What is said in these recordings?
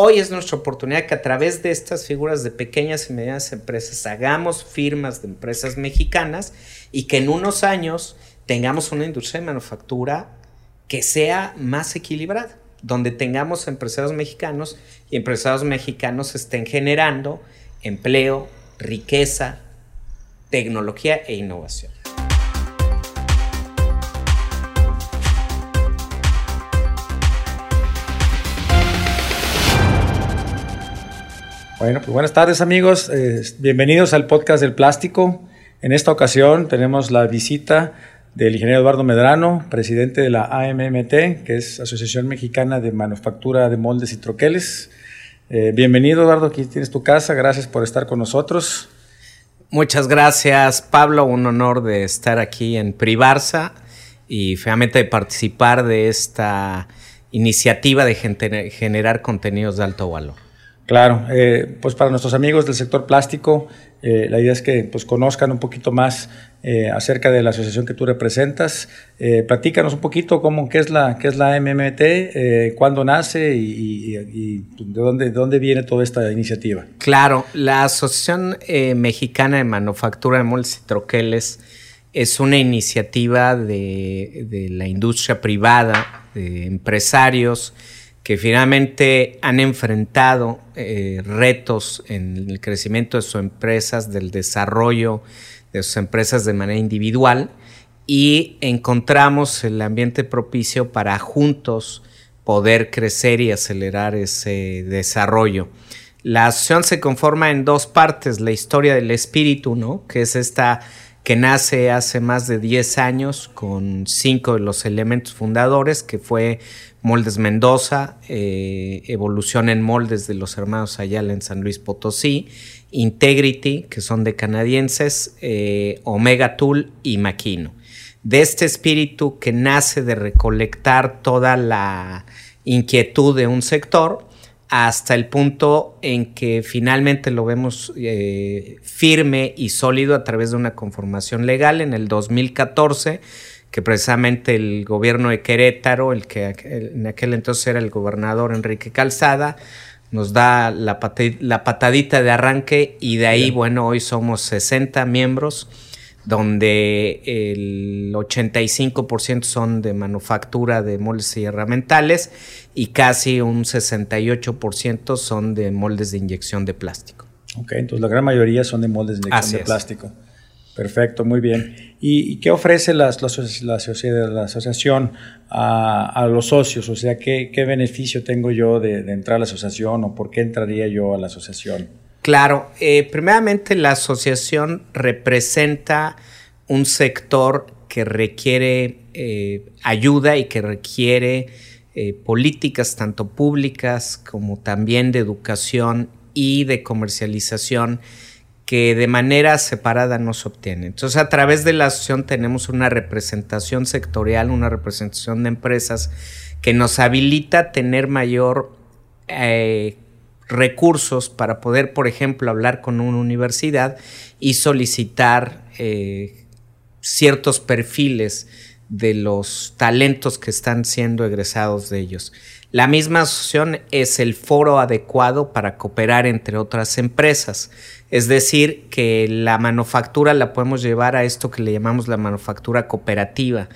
Hoy es nuestra oportunidad que a través de estas figuras de pequeñas y medianas empresas hagamos firmas de empresas mexicanas y que en unos años tengamos una industria de manufactura que sea más equilibrada, donde tengamos empresarios mexicanos y empresarios mexicanos estén generando empleo, riqueza, tecnología e innovación. Bueno, pues buenas tardes amigos, bienvenidos al Podcast del Plástico. En esta ocasión tenemos la visita del ingeniero Eduardo Medrano, presidente de la AMMT, que es Asociación Mexicana de Manufactura de Moldes y Troqueles. Bienvenido Eduardo, aquí tienes tu casa, gracias por estar con nosotros. Muchas gracias Pablo, un honor de estar aquí en Privarsa y finalmente de participar de esta iniciativa de generar contenidos de alto valor. Claro, pues para nuestros amigos del sector plástico, la idea es que pues, conozcan un poquito más acerca de la asociación que tú representas. Platícanos un poquito qué es la AMMT, cuándo nace y de dónde viene toda esta iniciativa. Claro, la Asociación Mexicana de Manufactura de Moldes y Troqueles es una iniciativa de la industria privada, de empresarios, que finalmente han enfrentado retos en el crecimiento de sus empresas, del desarrollo de sus empresas de manera individual, y encontramos el ambiente propicio para juntos poder crecer y acelerar ese desarrollo. La asociación se conforma en dos partes: la historia del espíritu, ¿no?, que es esta que nace hace más de 10 años con 5 de los elementos fundadores, que fue Moldes Mendoza, Evolución en Moldes de los hermanos Ayala en San Luis Potosí, Integrity, que son de canadienses, Omega Tool y Makino. De este espíritu que nace de recolectar toda la inquietud de un sector hasta el punto en que finalmente lo vemos firme y sólido a través de una conformación legal en el 2014, que precisamente el gobierno de Querétaro, el que en aquel entonces era el gobernador Enrique Calzada, nos da la patadita de arranque, y de ahí, bien, bueno, hoy somos 60 miembros, donde el 85% son de manufactura de moldes y herramentales y casi un 68% son de moldes de inyección de plástico. Ok, entonces la gran mayoría son de moldes de inyección así de es. Plástico. Perfecto, muy bien. ¿Y qué ofrece la asociación a los socios? O sea, ¿qué beneficio tengo yo de entrar a la asociación, o por qué entraría yo a la asociación? Claro, primeramente la asociación representa un sector que requiere ayuda y que requiere políticas tanto públicas como también de educación y de comercialización, que de manera separada no se obtiene. Entonces, a través de la asociación tenemos una representación sectorial, una representación de empresas que nos habilita tener mayor recursos para poder, por ejemplo, hablar con una universidad y solicitar ciertos perfiles de los talentos que están siendo egresados de ellos. La misma asociación es el foro adecuado para cooperar entre otras empresas. Es decir, que la manufactura la podemos llevar a esto que le llamamos la manufactura cooperativa,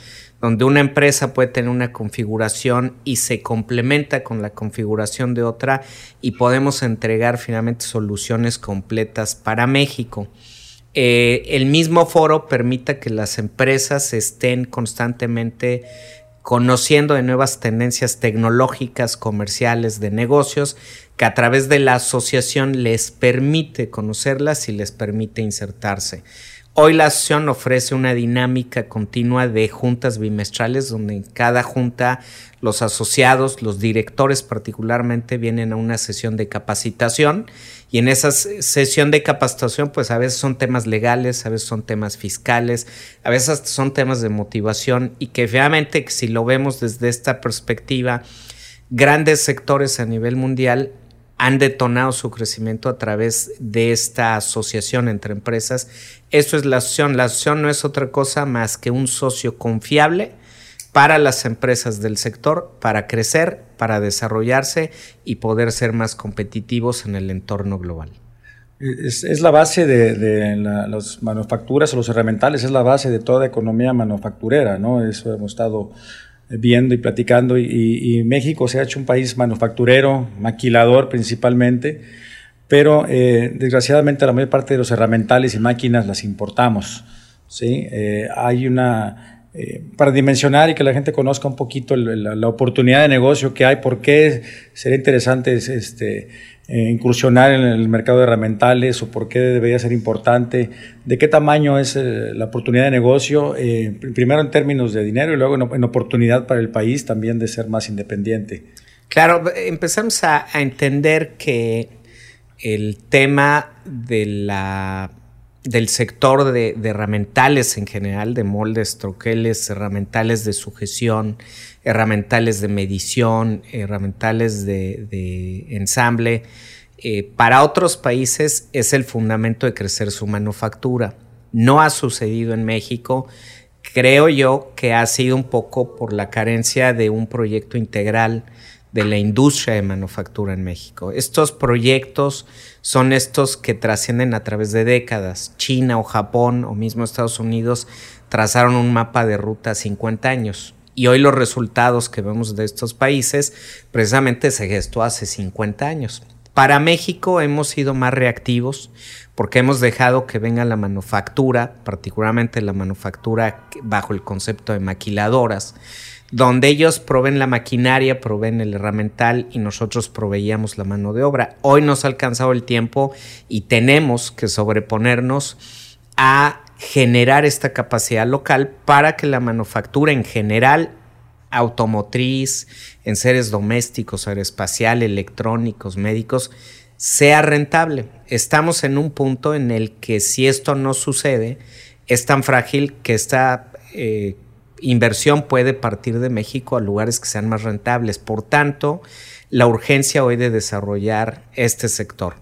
donde una empresa puede tener una configuración y se complementa con la configuración de otra y podemos entregar finalmente soluciones completas para México. El mismo foro permite que las empresas estén constantemente conociendo de nuevas tendencias tecnológicas, comerciales, de negocios, que a través de la asociación les permite conocerlas y les permite insertarse. Hoy la asociación ofrece una dinámica continua de juntas bimestrales, donde en cada junta los asociados, los directores particularmente, vienen a una sesión de capacitación, y en esa sesión de capacitación pues a veces son temas legales, a veces son temas fiscales, a veces son temas de motivación, y que finalmente, si lo vemos desde esta perspectiva, grandes sectores a nivel mundial han detonado su crecimiento a través de esta asociación entre empresas. Eso es la asociación. La asociación no es otra cosa más que un socio confiable para las empresas del sector para crecer, para desarrollarse y poder ser más competitivos en el entorno global. Es la base de las manufacturas o los herramentales, es la base de toda economía manufacturera, ¿no? Eso hemos estado viendo y platicando, y México se ha hecho un país manufacturero, maquilador principalmente, pero desgraciadamente la mayor parte de los herramentales y máquinas las importamos, ¿sí? Hay una... para dimensionar y que la gente conozca un poquito la oportunidad de negocio que hay, por qué sería interesante incursionar en el mercado de herramientales o por qué debería ser importante, de qué tamaño es la oportunidad de negocio, primero en términos de dinero y luego en oportunidad para el país también de ser más independiente. Claro, empezamos a entender que el tema de del sector de herramentales en general, de moldes, troqueles, herramentales de sujeción, herramentales de medición, herramentales de ensamble, para otros países es el fundamento de crecer su manufactura. No ha sucedido en México, creo yo que ha sido un poco por la carencia de un proyecto integral de la industria de manufactura en México. Estos proyectos son estos que trascienden a través de décadas. China o Japón o mismo Estados Unidos trazaron un mapa de ruta a 50 años. Y hoy los resultados que vemos de estos países precisamente se gestó hace 50 años. Para México hemos sido más reactivos porque hemos dejado que venga la manufactura, particularmente la manufactura bajo el concepto de maquiladoras, donde ellos proveen la maquinaria, proveen el herramental y nosotros proveíamos la mano de obra. Hoy nos ha alcanzado el tiempo y tenemos que sobreponernos a generar esta capacidad local para que la manufactura en general, automotriz, en seres domésticos, aeroespacial, electrónicos, médicos, sea rentable. Estamos en un punto en el que si esto no sucede, es tan frágil que esta inversión puede partir de México a lugares que sean más rentables. Por tanto, la urgencia hoy de desarrollar este sector.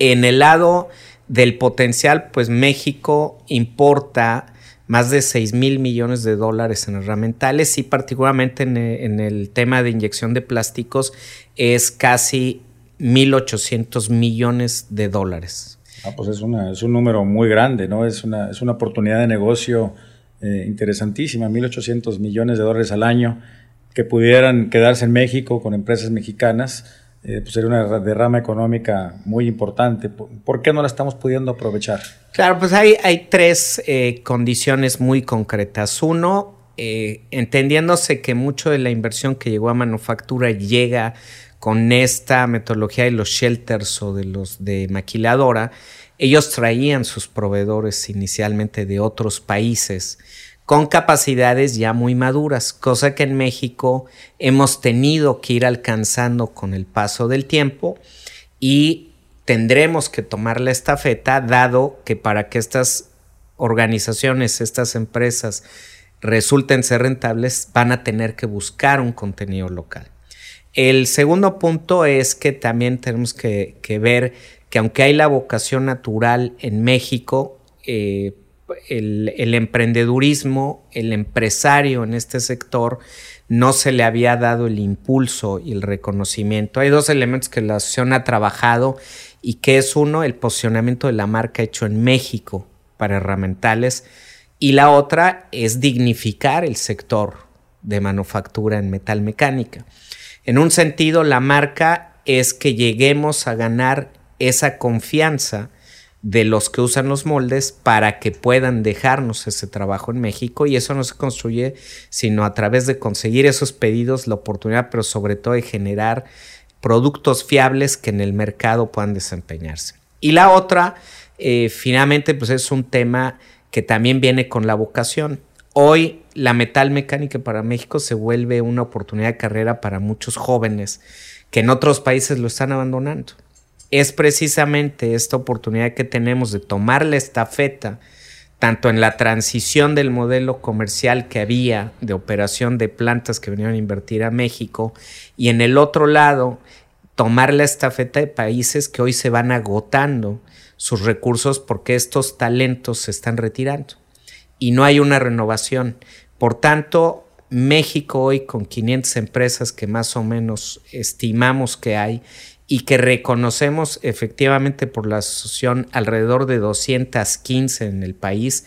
En el lado del potencial, pues México importa más de $6,000 millones en herramientales y particularmente en el tema de inyección de plásticos es casi $1,800 millones. Ah, pues es un número muy grande, ¿no? Es una oportunidad de negocio interesantísima, $1,800 millones al año que pudieran quedarse en México con empresas mexicanas, pues sería una derrama económica muy importante. ¿Por qué no la estamos pudiendo aprovechar? Claro, pues hay tres condiciones muy concretas. Uno, entendiéndose que mucho de la inversión que llegó a manufactura llega con esta metodología de los shelters o de los de maquiladora. Ellos traían sus proveedores inicialmente de otros países con capacidades ya muy maduras, cosa que en México hemos tenido que ir alcanzando con el paso del tiempo y tendremos que tomar la estafeta, dado que para que estas organizaciones, estas empresas resulten ser rentables, van a tener que buscar un contenido local. El segundo punto es que también tenemos que ver que aunque hay la vocación natural en México, el emprendedurismo, el empresario en este sector, no se le había dado el impulso y el reconocimiento. Hay dos elementos que la asociación ha trabajado y que es uno, el posicionamiento de la marca hecho en México para herramientales y la otra es dignificar el sector de manufactura en metal mecánica. En un sentido, la marca es que lleguemos a ganar esa confianza de los que usan los moldes para que puedan dejarnos ese trabajo en México, y eso no se construye sino a través de conseguir esos pedidos, la oportunidad, pero sobre todo de generar productos fiables que en el mercado puedan desempeñarse. Y la otra, finalmente, pues es un tema que también viene con la vocación. Hoy la metal mecánica para México se vuelve una oportunidad de carrera para muchos jóvenes que en otros países lo están abandonando. Es precisamente esta oportunidad que tenemos de tomar la estafeta, tanto en la transición del modelo comercial que había de operación de plantas que venían a invertir a México, y en el otro lado, tomar la estafeta de países que hoy se van agotando sus recursos porque estos talentos se están retirando y no hay una renovación. Por tanto, México hoy con 500 empresas que más o menos estimamos que hay y que reconocemos efectivamente por la asociación alrededor de 215 en el país,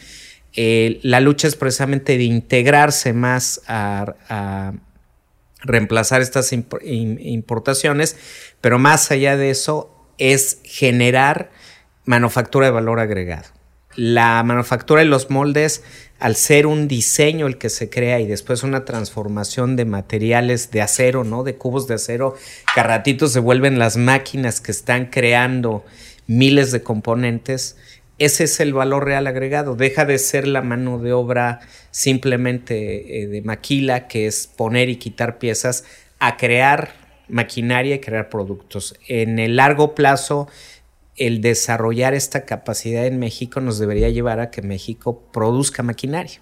la lucha es precisamente de integrarse más a reemplazar estas importaciones, pero más allá de eso es generar manufactura de valor agregado. La manufactura de los moldes, al ser un diseño el que se crea y después una transformación de materiales de acero, ¿no? De cubos de acero, que a ratitos se vuelven las máquinas que están creando miles de componentes. Ese es el valor real agregado. Deja de ser la mano de obra simplemente de maquila, que es poner y quitar piezas, a crear maquinaria y crear productos. En el largo plazo, el desarrollar esta capacidad en México nos debería llevar a que México produzca maquinaria.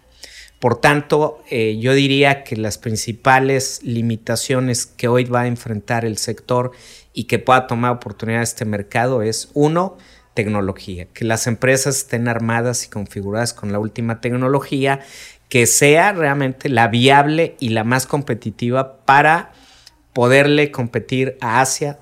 Por tanto, yo diría que las principales limitaciones que hoy va a enfrentar el sector y que pueda tomar oportunidad este mercado es, uno, tecnología, que las empresas estén armadas y configuradas con la última tecnología, que sea realmente la viable y la más competitiva para poderle competir a Asia,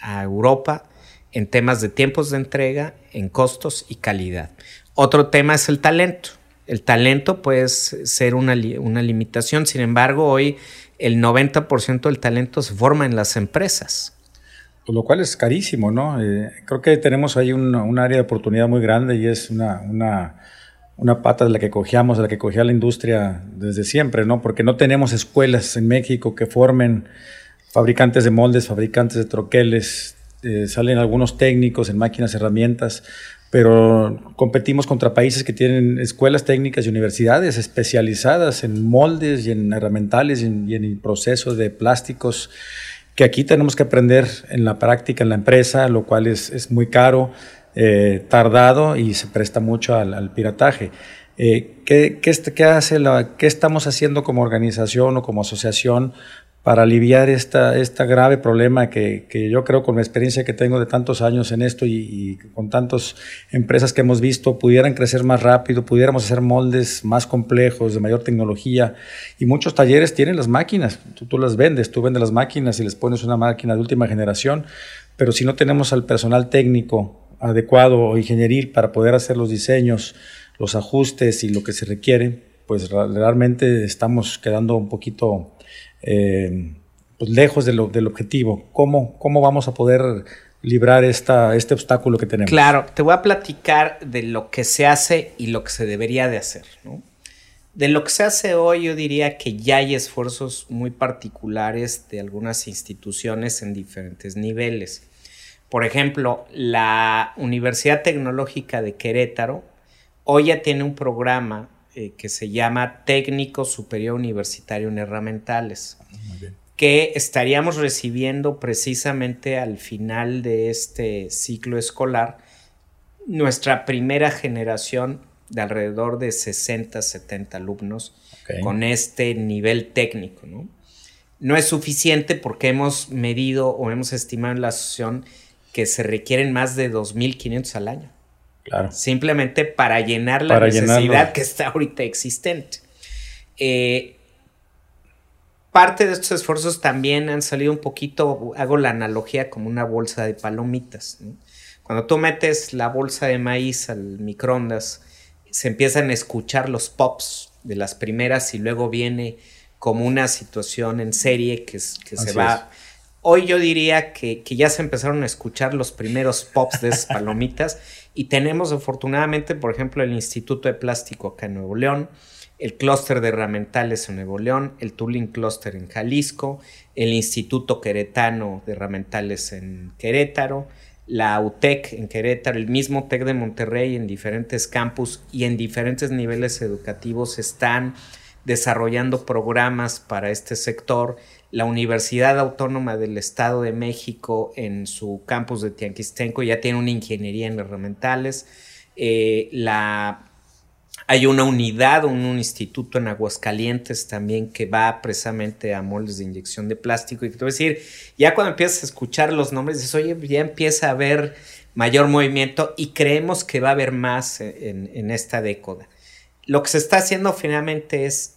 a Europa, en temas de tiempos de entrega, en costos y calidad. Otro tema es el talento. El talento puede ser una limitación, sin embargo, hoy el 90% del talento se forma en las empresas. Pues lo cual es carísimo, ¿no? Creo que tenemos ahí un área de oportunidad muy grande y es una pata de la que cogíamos, de la que cogía la industria desde siempre, ¿no? Porque no tenemos escuelas en México que formen fabricantes de moldes, fabricantes de troqueles. Salen algunos técnicos en máquinas, herramientas, pero competimos contra países que tienen escuelas técnicas y universidades especializadas en moldes y en herramientales y en el proceso de plásticos, que aquí tenemos que aprender en la práctica, en la empresa, lo cual es muy caro, tardado y se presta mucho al pirataje. ¿Qué estamos haciendo como organización o como asociación para aliviar esta grave problema que yo creo, con la experiencia que tengo de tantos años en esto y con tantas empresas que hemos visto, pudieran crecer más rápido, pudiéramos hacer moldes más complejos, de mayor tecnología? Y muchos talleres tienen las máquinas, tú las vendes, tú vendes las máquinas y les pones una máquina de última generación, pero si no tenemos al personal técnico adecuado o ingenieril para poder hacer los diseños, los ajustes y lo que se requiere, pues realmente estamos quedando un poquito... pues lejos del objetivo. ¿Cómo vamos a poder librar este obstáculo que tenemos? Claro, te voy a platicar de lo que se hace y lo que se debería de hacer, ¿no? De lo que se hace hoy, yo diría que ya hay esfuerzos muy particulares de algunas instituciones en diferentes niveles. Por ejemplo, la Universidad Tecnológica de Querétaro hoy ya tiene un programa que se llama Técnico Superior Universitario en Herramentales, que estaríamos recibiendo precisamente al final de este ciclo escolar nuestra primera generación de alrededor de 60, 70 alumnos con este nivel técnico, ¿no? No es suficiente porque hemos medido o hemos estimado en la asociación que se requieren más de 2.500 al año. Claro. Simplemente para llenar la necesidad que está ahorita existente. Parte de estos esfuerzos también han salido un poquito, hago la analogía como una bolsa de palomitas, ¿no? Cuando tú metes la bolsa de maíz al microondas, se empiezan a escuchar los pops de las primeras y luego viene como una situación en serie que se va... Hoy yo diría que ya se empezaron a escuchar los primeros pops de esas palomitas y tenemos afortunadamente, por ejemplo, el Instituto de Plástico acá en Nuevo León, el Cluster de Herramentales en Nuevo León, el Tulín Cluster en Jalisco, el Instituto Querétano de Herramentales en Querétaro, la UTEC en Querétaro, el mismo TEC de Monterrey en diferentes campus y en diferentes niveles educativos están desarrollando programas para este sector. La Universidad Autónoma del Estado de México en su campus de Tianquistenco ya tiene una ingeniería en herramientales. Hay una unidad, un instituto en Aguascalientes también que va precisamente a moldes de inyección de plástico. Y te voy a decir, ya cuando empiezas a escuchar los nombres, dices, oye, ya empieza a haber mayor movimiento y creemos que va a haber más en esta década. Lo que se está haciendo finalmente es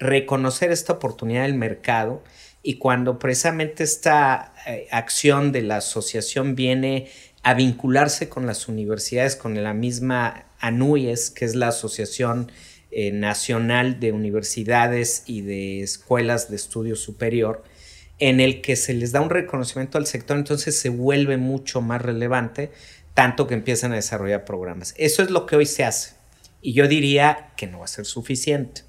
reconocer esta oportunidad del mercado, y cuando precisamente esta acción de la asociación viene a vincularse con las universidades, con la misma ANUIES, que es la Asociación Nacional de Universidades y de Escuelas de Estudio Superior, en el que se les da un reconocimiento al sector, entonces se vuelve mucho más relevante, tanto que empiezan a desarrollar programas. Eso es lo que hoy se hace, y yo diría que no va a ser suficiente.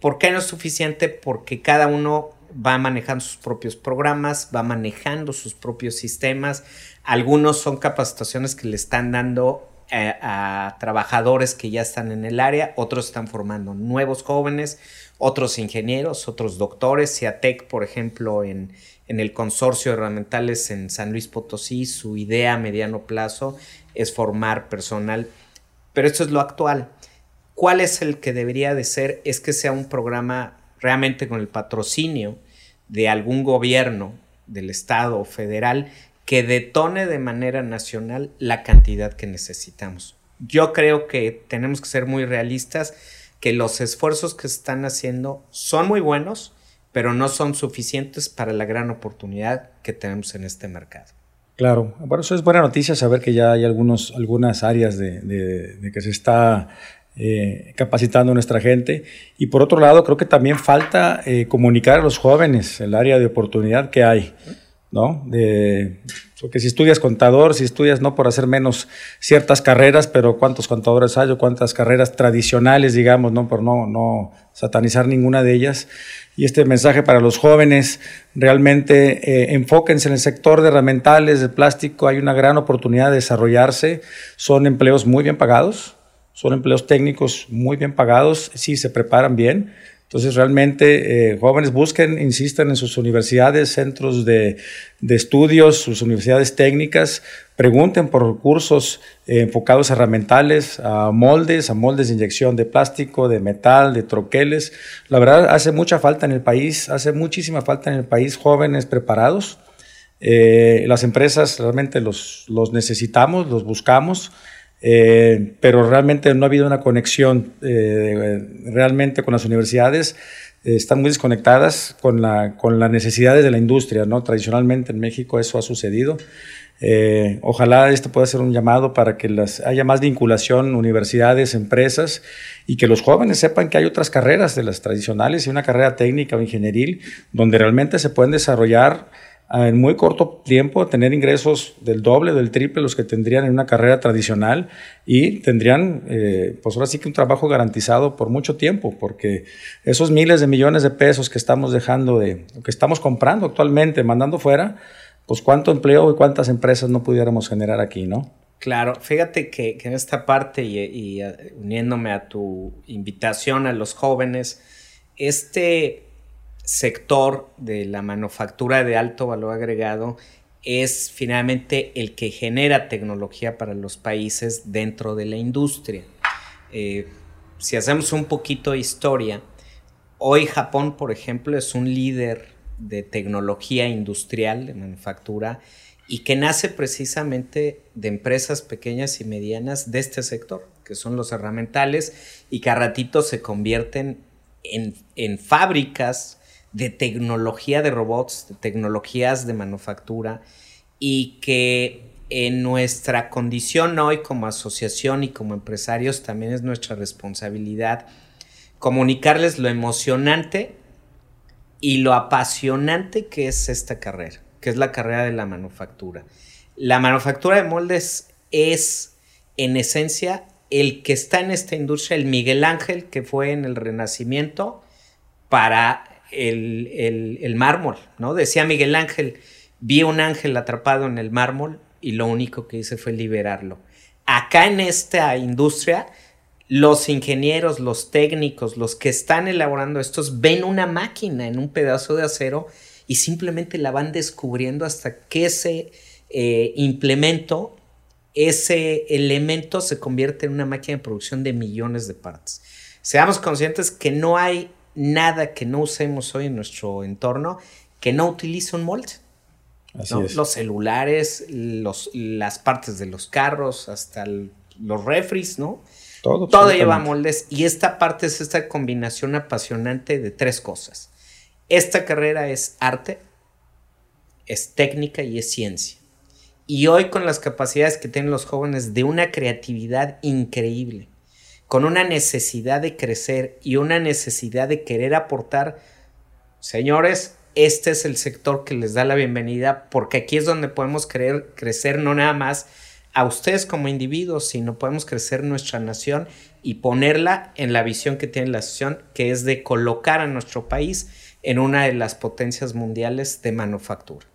¿Por qué no es suficiente? Porque cada uno va manejando sus propios programas, va manejando sus propios sistemas. Algunos son capacitaciones que le están dando a trabajadores que ya están en el área, otros están formando nuevos jóvenes, otros ingenieros, otros doctores. Siatec, por ejemplo, en el consorcio de herramentales en San Luis Potosí, su idea a mediano plazo es formar personal, pero esto es lo actual. ¿Cuál es el que debería de ser? Es que sea un programa realmente con el patrocinio de algún gobierno del estado o federal que detone de manera nacional la cantidad que necesitamos. Yo creo que tenemos que ser muy realistas, que los esfuerzos que se están haciendo son muy buenos, pero no son suficientes para la gran oportunidad que tenemos en este mercado. Claro, bueno, eso es buena noticia, saber que ya hay algunas áreas de que se está capacitando a nuestra gente. Y por otro lado, creo que también falta comunicar a los jóvenes el área de oportunidad que hay, ¿no? Porque si estudias contador, si estudias, no por hacer menos ciertas carreras, pero cuántos contadores hay o cuántas carreras tradicionales, digamos, ¿no? Por no satanizar ninguna de ellas. Y este mensaje para los jóvenes, realmente enfóquense en el sector de herramientales, de plástico, hay una gran oportunidad de desarrollarse, son empleos muy bien pagados, son empleos técnicos muy bien pagados, sí, se preparan bien. Entonces, realmente, jóvenes, busquen, insistan en sus universidades, centros de estudios, sus universidades técnicas, pregunten por cursos enfocados a herramientales, a moldes de inyección de plástico, de metal, de troqueles. La verdad, hace mucha falta en el país, hace muchísima falta en el país jóvenes preparados. Las empresas realmente los necesitamos, los buscamos. Pero realmente no ha habido una conexión realmente con las universidades, están muy desconectadas con las necesidades de la industria, ¿no? Tradicionalmente en México eso ha sucedido. Ojalá esto pueda ser un llamado para que haya más vinculación universidades, empresas, y que los jóvenes sepan que hay otras carreras de las tradicionales y una carrera técnica o ingenieril donde realmente se pueden desarrollar en muy corto tiempo, tener ingresos del doble, del triple, los que tendrían en una carrera tradicional, y tendrían, pues ahora sí que un trabajo garantizado por mucho tiempo, porque esos miles de millones de pesos que estamos dejando que estamos comprando actualmente, mandando fuera, pues cuánto empleo y cuántas empresas no pudiéramos generar aquí, ¿no? Claro, fíjate que en esta parte, y uniéndome a tu invitación a los jóvenes, este sector de la manufactura de alto valor agregado es finalmente el que genera tecnología para los países dentro de la industria. Si hacemos un poquito de historia, hoy Japón, por ejemplo, es un líder de tecnología industrial, de manufactura, y que nace precisamente de empresas pequeñas y medianas de este sector, que son los herramentales, y que a ratito se convierten en fábricas de tecnología de robots, de tecnologías de manufactura, y que en nuestra condición hoy como asociación y como empresarios también es nuestra responsabilidad comunicarles lo emocionante y lo apasionante que es esta carrera, que es la carrera de la manufactura. La manufactura de moldes es, en esencia, el que está en esta industria, el Miguel Ángel que fue en el Renacimiento para el mármol, ¿no? Decía Miguel Ángel, vi un ángel atrapado en el mármol y lo único que hice fue liberarlo. Acá en esta industria, los ingenieros, los técnicos, los que están elaborando estos, ven una máquina en un pedazo de acero y simplemente la van descubriendo hasta que ese implemento, ese elemento se convierte en una máquina de producción de millones de partes. Seamos conscientes que no hay nada que no usemos hoy en nuestro entorno que no utilice un molde. Así ¿no? es. Los celulares, las partes de los carros, hasta los refris, ¿no? Todo lleva moldes, y esta parte es esta combinación apasionante de tres cosas. Esta carrera es arte, es técnica y es ciencia. Y hoy, con las capacidades que tienen los jóvenes de una creatividad increíble, con una necesidad de crecer y una necesidad de querer aportar, señores, este es el sector que les da la bienvenida, porque aquí es donde podemos crecer no nada más a ustedes como individuos, sino podemos crecer nuestra nación y ponerla en la visión que tiene la asociación, que es de colocar a nuestro país en una de las potencias mundiales de manufactura.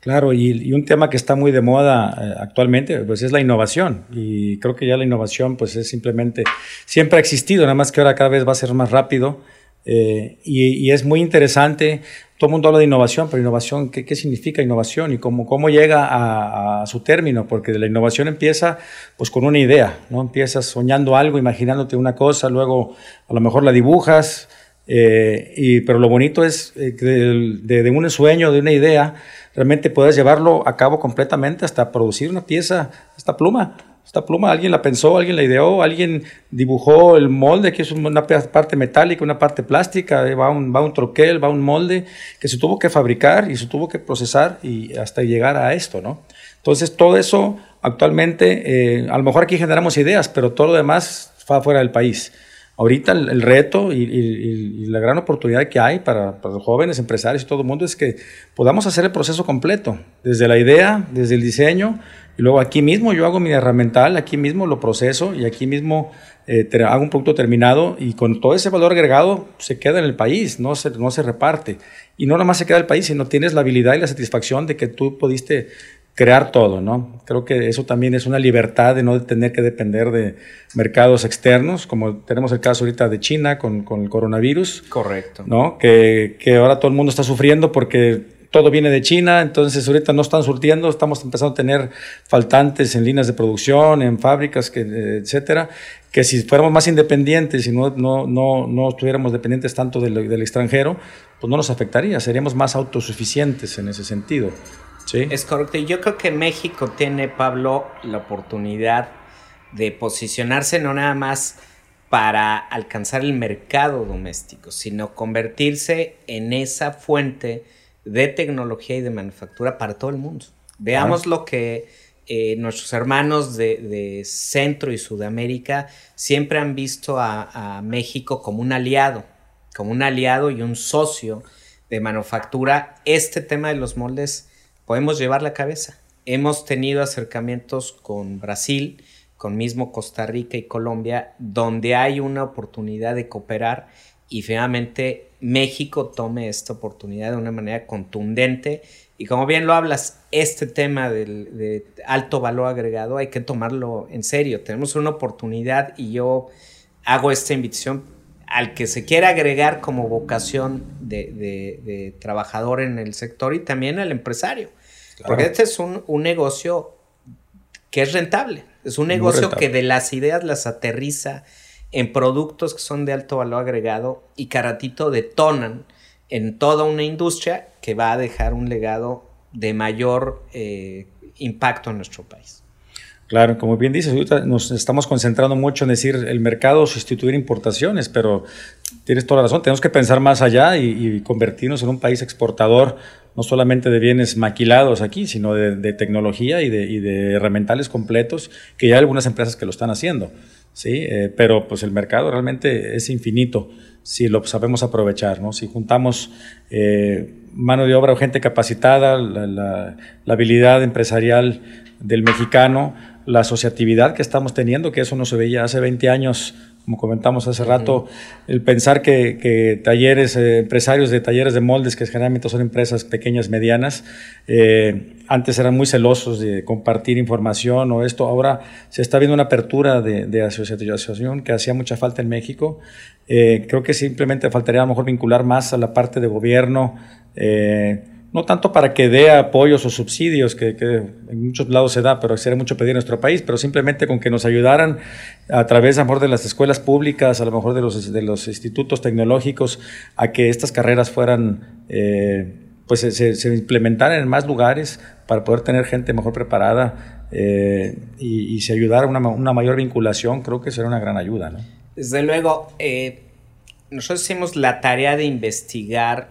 Claro, y un tema que está muy de moda actualmente, pues es la innovación, y creo que ya la innovación pues es simplemente, siempre ha existido, nada más que ahora cada vez va a ser más rápido, y es muy interesante. Todo el mundo habla de innovación, pero innovación, ¿qué significa innovación? Y cómo llega a su término, porque la innovación empieza pues con una idea, ¿no? Empiezas soñando algo, imaginándote una cosa, luego a lo mejor la dibujas, pero lo bonito es que de un sueño, de una idea, realmente puedes llevarlo a cabo completamente hasta producir una pieza, esta pluma, alguien la pensó, alguien la ideó, alguien dibujó el molde, que es una parte metálica, una parte plástica, va un troquel, va un molde, que se tuvo que fabricar y se tuvo que procesar y hasta llegar a esto, ¿no? Entonces todo eso actualmente, a lo mejor aquí generamos ideas, pero todo lo demás va fuera del país. Ahorita el reto y la gran oportunidad que hay para los jóvenes, empresarios y todo el mundo es que podamos hacer el proceso completo, desde la idea, desde el diseño, y luego aquí mismo yo hago mi herramental, aquí mismo lo proceso y aquí mismo hago un producto terminado, y con todo ese valor agregado se queda en el país, no se reparte. Y no nomás se queda en el país, sino tienes la habilidad y la satisfacción de que tú pudiste crear todo, ¿no? Creo que eso también es una libertad de no tener que depender de mercados externos, como tenemos el caso ahorita de China con el coronavirus. Correcto. ¿No? Que ahora todo el mundo está sufriendo porque todo viene de China, entonces ahorita no están surtiendo, estamos empezando a tener faltantes en líneas de producción, en fábricas, etcétera, que si fuéramos más independientes y no estuviéramos dependientes tanto del extranjero, pues no nos afectaría, seríamos más autosuficientes en ese sentido. Sí. Es correcto, y yo creo que México tiene, Pablo, la oportunidad de posicionarse no nada más para alcanzar el mercado doméstico, sino convertirse en esa fuente de tecnología y de manufactura para todo el mundo. Veamos lo que nuestros hermanos de Centro y Sudamérica siempre han visto a México como un aliado y un socio de manufactura. Este tema de los moldes podemos llevar la cabeza. Hemos tenido acercamientos con Brasil, con mismo Costa Rica y Colombia, donde hay una oportunidad de cooperar, y finalmente México tome esta oportunidad de una manera contundente. Y como bien lo hablas, este tema de alto valor agregado hay que tomarlo en serio. Tenemos una oportunidad, y yo hago esta invitación al que se quiera agregar como vocación de trabajador en el sector, y también al empresario. Claro. Porque este es un negocio que es rentable. Es un negocio que de las ideas las aterriza en productos que son de alto valor agregado y que a ratito detonan en toda una industria que va a dejar un legado de mayor impacto en nuestro país. Claro, como bien dices, ahorita nos estamos concentrando mucho en decir el mercado sustituir importaciones, pero tienes toda la razón, tenemos que pensar más allá y convertirnos en un país exportador, no solamente de bienes maquilados aquí, sino de tecnología y de herramientales completos, que ya hay algunas empresas que lo están haciendo, ¿sí? Pero pues el mercado realmente es infinito si lo sabemos aprovechar, ¿no? Si juntamos mano de obra o gente capacitada, la habilidad empresarial del mexicano, la asociatividad que estamos teniendo, que eso no se veía hace 20 años, como comentamos hace rato, el pensar que talleres, empresarios de talleres de moldes, que generalmente son empresas pequeñas, medianas, antes eran muy celosos de compartir información o esto, ahora se está viendo una apertura de asociación que hacía mucha falta en México. Creo que simplemente faltaría a lo mejor vincular más a la parte de gobierno, no tanto para que dé apoyos o subsidios, que en muchos lados se da, pero sería mucho pedir en nuestro país, pero simplemente con que nos ayudaran a través, a lo mejor, de las escuelas públicas, a lo mejor de los institutos tecnológicos, a que estas carreras fueran, pues se implementaran en más lugares, para poder tener gente mejor preparada y si ayudar a una mayor vinculación, creo que será una gran ayuda, ¿no? Desde luego, nosotros hicimos la tarea de investigar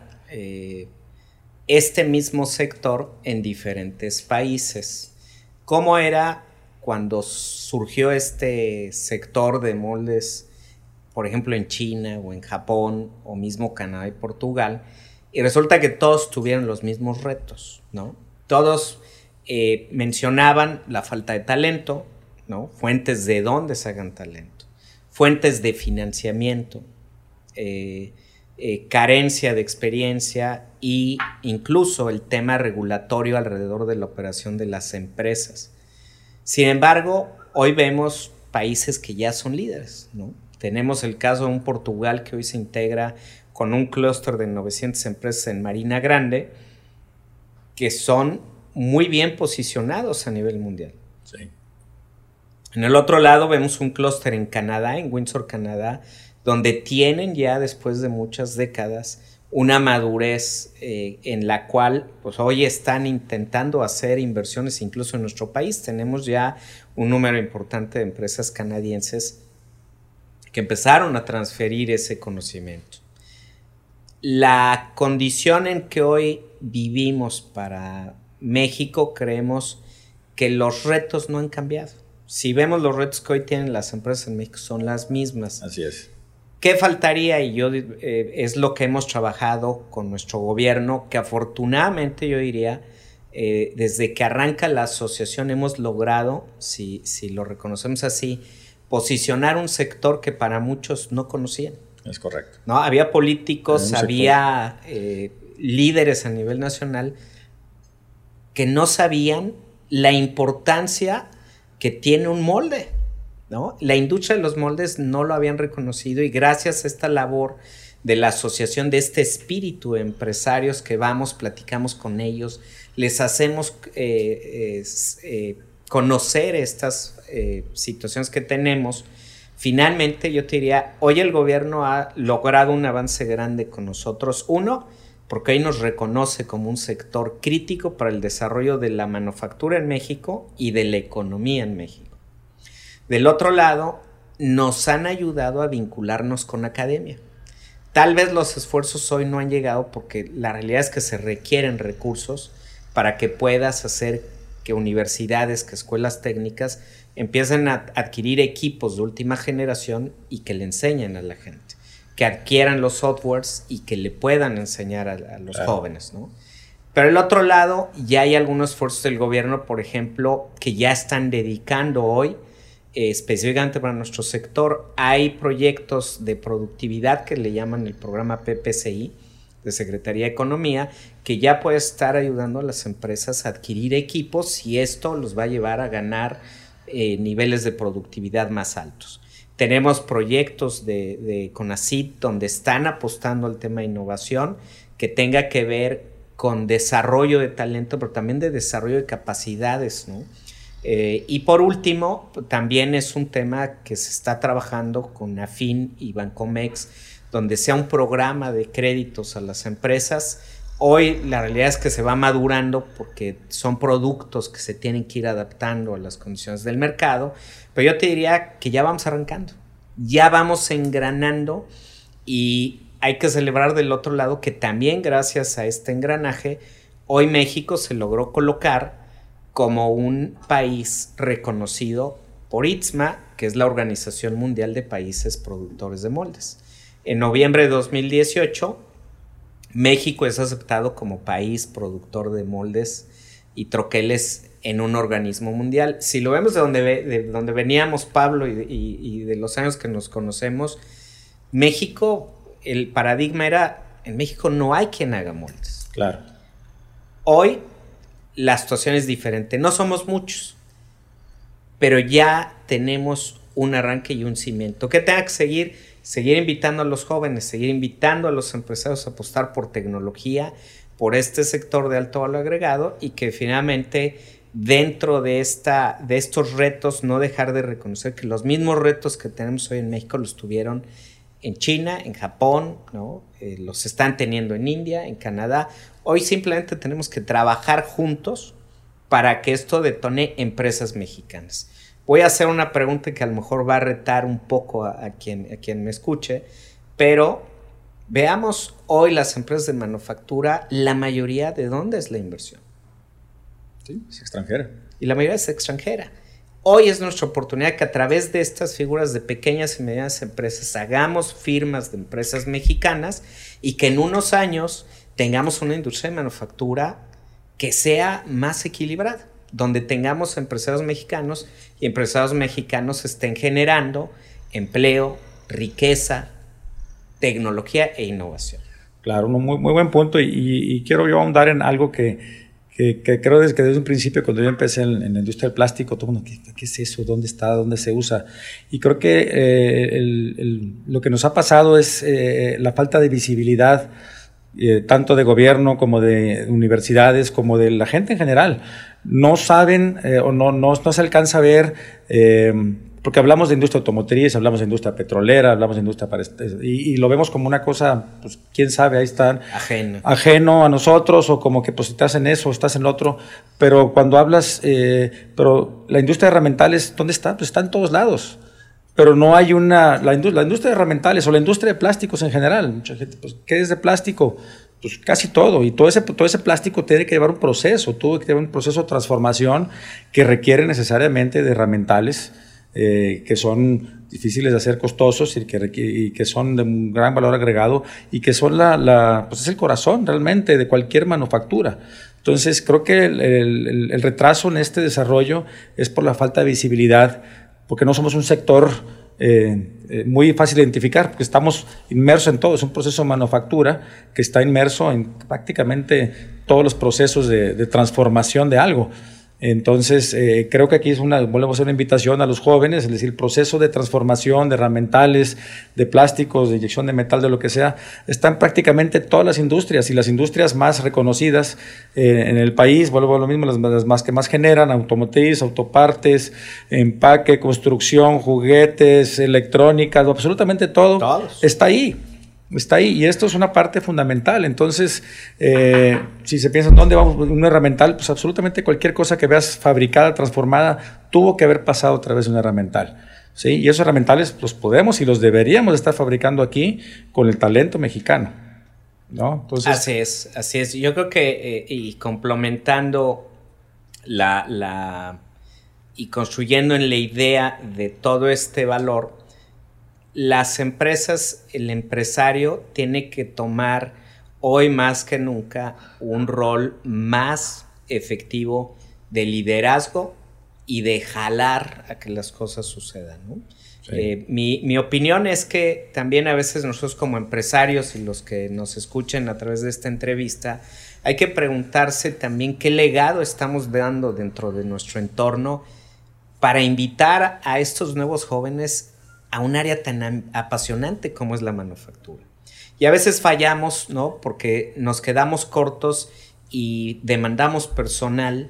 este mismo sector en diferentes países. ¿Cómo era cuando surgió este sector de moldes, por ejemplo, en China o en Japón o mismo Canadá y Portugal? Y resulta que todos tuvieron los mismos retos, ¿no? Todos mencionaban la falta de talento, ¿no? Fuentes de dónde sacan talento, fuentes de financiamiento, carencia de experiencia e incluso el tema regulatorio alrededor de la operación de las empresas. Sin embargo, hoy vemos países que ya son líderes, ¿no? Tenemos el caso de un Portugal que hoy se integra con un clúster de 900 empresas en Marina Grande que son muy bien posicionados a nivel mundial. Sí. En el otro lado vemos un clúster en Canadá, en Windsor, Canadá, donde tienen ya después de muchas décadas una madurez en la cual pues, hoy están intentando hacer inversiones incluso en nuestro país. Tenemos ya un número importante de empresas canadienses que empezaron a transferir ese conocimiento. La condición en que hoy vivimos para México, creemos que los retos no han cambiado. Si vemos los retos que hoy tienen las empresas en México, son las mismas. Así es. ¿Qué faltaría? Y yo es lo que hemos trabajado con nuestro gobierno, que afortunadamente yo diría, desde que arranca la asociación hemos logrado, si lo reconocemos así, posicionar un sector que para muchos no conocían. Es correcto. ¿No? Había políticos, había líderes a nivel nacional que no sabían la importancia que tiene un molde, ¿no? La industria de los moldes no lo habían reconocido y gracias a esta labor de la asociación, de este espíritu de empresarios que vamos, platicamos con ellos, les hacemos conocer estas situaciones que tenemos. Finalmente, yo te diría, hoy el gobierno ha logrado un avance grande con nosotros. Uno, porque hoy nos reconoce como un sector crítico para el desarrollo de la manufactura en México y de la economía en México. Del otro lado, nos han ayudado a vincularnos con academia. Tal vez los esfuerzos hoy no han llegado porque la realidad es que se requieren recursos para que puedas hacer que universidades, que escuelas técnicas empiecen a adquirir equipos de última generación y que le enseñen a la gente, que adquieran los softwares y que le puedan enseñar a los jóvenes, ¿no? Pero al otro lado, ya hay algunos esfuerzos del gobierno, por ejemplo, que ya están dedicando hoy, específicamente para nuestro sector. Hay proyectos de productividad que le llaman el programa PPCI, de Secretaría de Economía, que ya puede estar ayudando a las empresas a adquirir equipos y esto los va a llevar a ganar niveles de productividad más altos. Tenemos proyectos de CONACYT donde están apostando al tema de innovación que tenga que ver con desarrollo de talento, pero también de desarrollo de capacidades, ¿no? Y por último, también es un tema que se está trabajando con AFIN y Bancomex, donde sea un programa de créditos a las empresas. Hoy la realidad es que se va madurando porque son productos que se tienen que ir adaptando a las condiciones del mercado, pero yo te diría que ya vamos arrancando, ya vamos engranando y hay que celebrar del otro lado que también gracias a este engranaje, hoy México se logró colocar como un país reconocido por ITSMA, que es la Organización Mundial de Países Productores de Moldes. En noviembre de 2018, México es aceptado como país productor de moldes y troqueles en un organismo mundial. Si lo vemos de donde veníamos, Pablo, y de los años que nos conocemos, México, el paradigma era, en México no hay quien haga moldes. Claro. Hoy la situación es diferente. No somos muchos, pero ya tenemos un arranque y un cimiento. ¿Qué tenga que seguir? Seguir invitando a los jóvenes, seguir invitando a los empresarios a apostar por tecnología, por este sector de alto valor agregado y que finalmente dentro de estos retos no dejar de reconocer que los mismos retos que tenemos hoy en México los tuvieron en China, en Japón, ¿no? Los están teniendo en India, en Canadá. Hoy simplemente tenemos que trabajar juntos para que esto detone empresas mexicanas. Voy a hacer una pregunta que a lo mejor va a retar un poco a quien me escuche, pero veamos hoy las empresas de manufactura, la mayoría de dónde es la inversión. Sí, es extranjera. Y la mayoría es extranjera. Hoy es nuestra oportunidad que a través de estas figuras de pequeñas y medianas empresas hagamos firmas de empresas mexicanas y que en unos años tengamos una industria de manufactura que sea más equilibrada, donde tengamos empresarios mexicanos y empresarios mexicanos estén generando empleo, riqueza, tecnología e innovación. Claro, muy, muy buen punto y quiero yo ahondar en algo que creo que desde un principio cuando yo empecé en la industria del plástico, todo el mundo, ¿qué es eso? ¿Dónde está? ¿Dónde se usa? Y creo que lo que nos ha pasado es la falta de visibilidad, tanto de gobierno como de universidades, como de la gente en general. No saben o no se alcanza a ver, porque hablamos de industria automotriz, hablamos de industria petrolera, hablamos de industria para y lo vemos como una cosa, pues quién sabe, ahí están. Ajeno a nosotros, o como que pues estás en eso, estás en lo otro. Pero cuando hablas, pero la industria de herramientales, ¿dónde está? Pues está en todos lados. Pero no hay la industria de herramientales o la industria de plásticos en general. Mucha gente, pues, ¿qué es de plástico? Pues casi todo, y todo ese plástico tiene que llevar un proceso, tuvo que llevar un proceso de transformación que requiere necesariamente de herramientales que son difíciles de hacer, costosos y que son de un gran valor agregado y que son pues es el corazón realmente de cualquier manufactura. Entonces creo que el retraso en este desarrollo es por la falta de visibilidad, porque no somos un sector muy fácil de identificar, porque estamos inmersos en todo. Es un proceso de manufactura que está inmerso en prácticamente todos los procesos de transformación de algo. Entonces, creo que aquí volvemos a hacer una invitación a los jóvenes, es decir, el proceso de transformación de herramientales, de plásticos, de inyección de metal, de lo que sea, están prácticamente todas las industrias, y las industrias más reconocidas en el país, vuelvo a lo mismo, las más que más generan, automotriz, autopartes, empaque, construcción, juguetes, electrónica, absolutamente todo está ahí. Está ahí, y esto es una parte fundamental. Entonces, si se piensa en dónde vamos, un herramental, pues absolutamente cualquier cosa que veas fabricada, transformada, tuvo que haber pasado a través de un herramental, ¿sí? Y esos herramentales los podemos y los deberíamos estar fabricando aquí con el talento mexicano, ¿no? Entonces, así es. Yo creo que, y complementando y construyendo en la idea de todo este valor, las empresas, el empresario tiene que tomar hoy más que nunca un rol más efectivo de liderazgo y de jalar a que las cosas sucedan, ¿no? Sí. Mi opinión es que también a veces nosotros como empresarios y los que nos escuchen a través de esta entrevista, hay que preguntarse también qué legado estamos dando dentro de nuestro entorno para invitar a estos nuevos jóvenes a un área tan apasionante como es la manufactura. Y a veces fallamos, ¿no? Porque nos quedamos cortos y demandamos personal,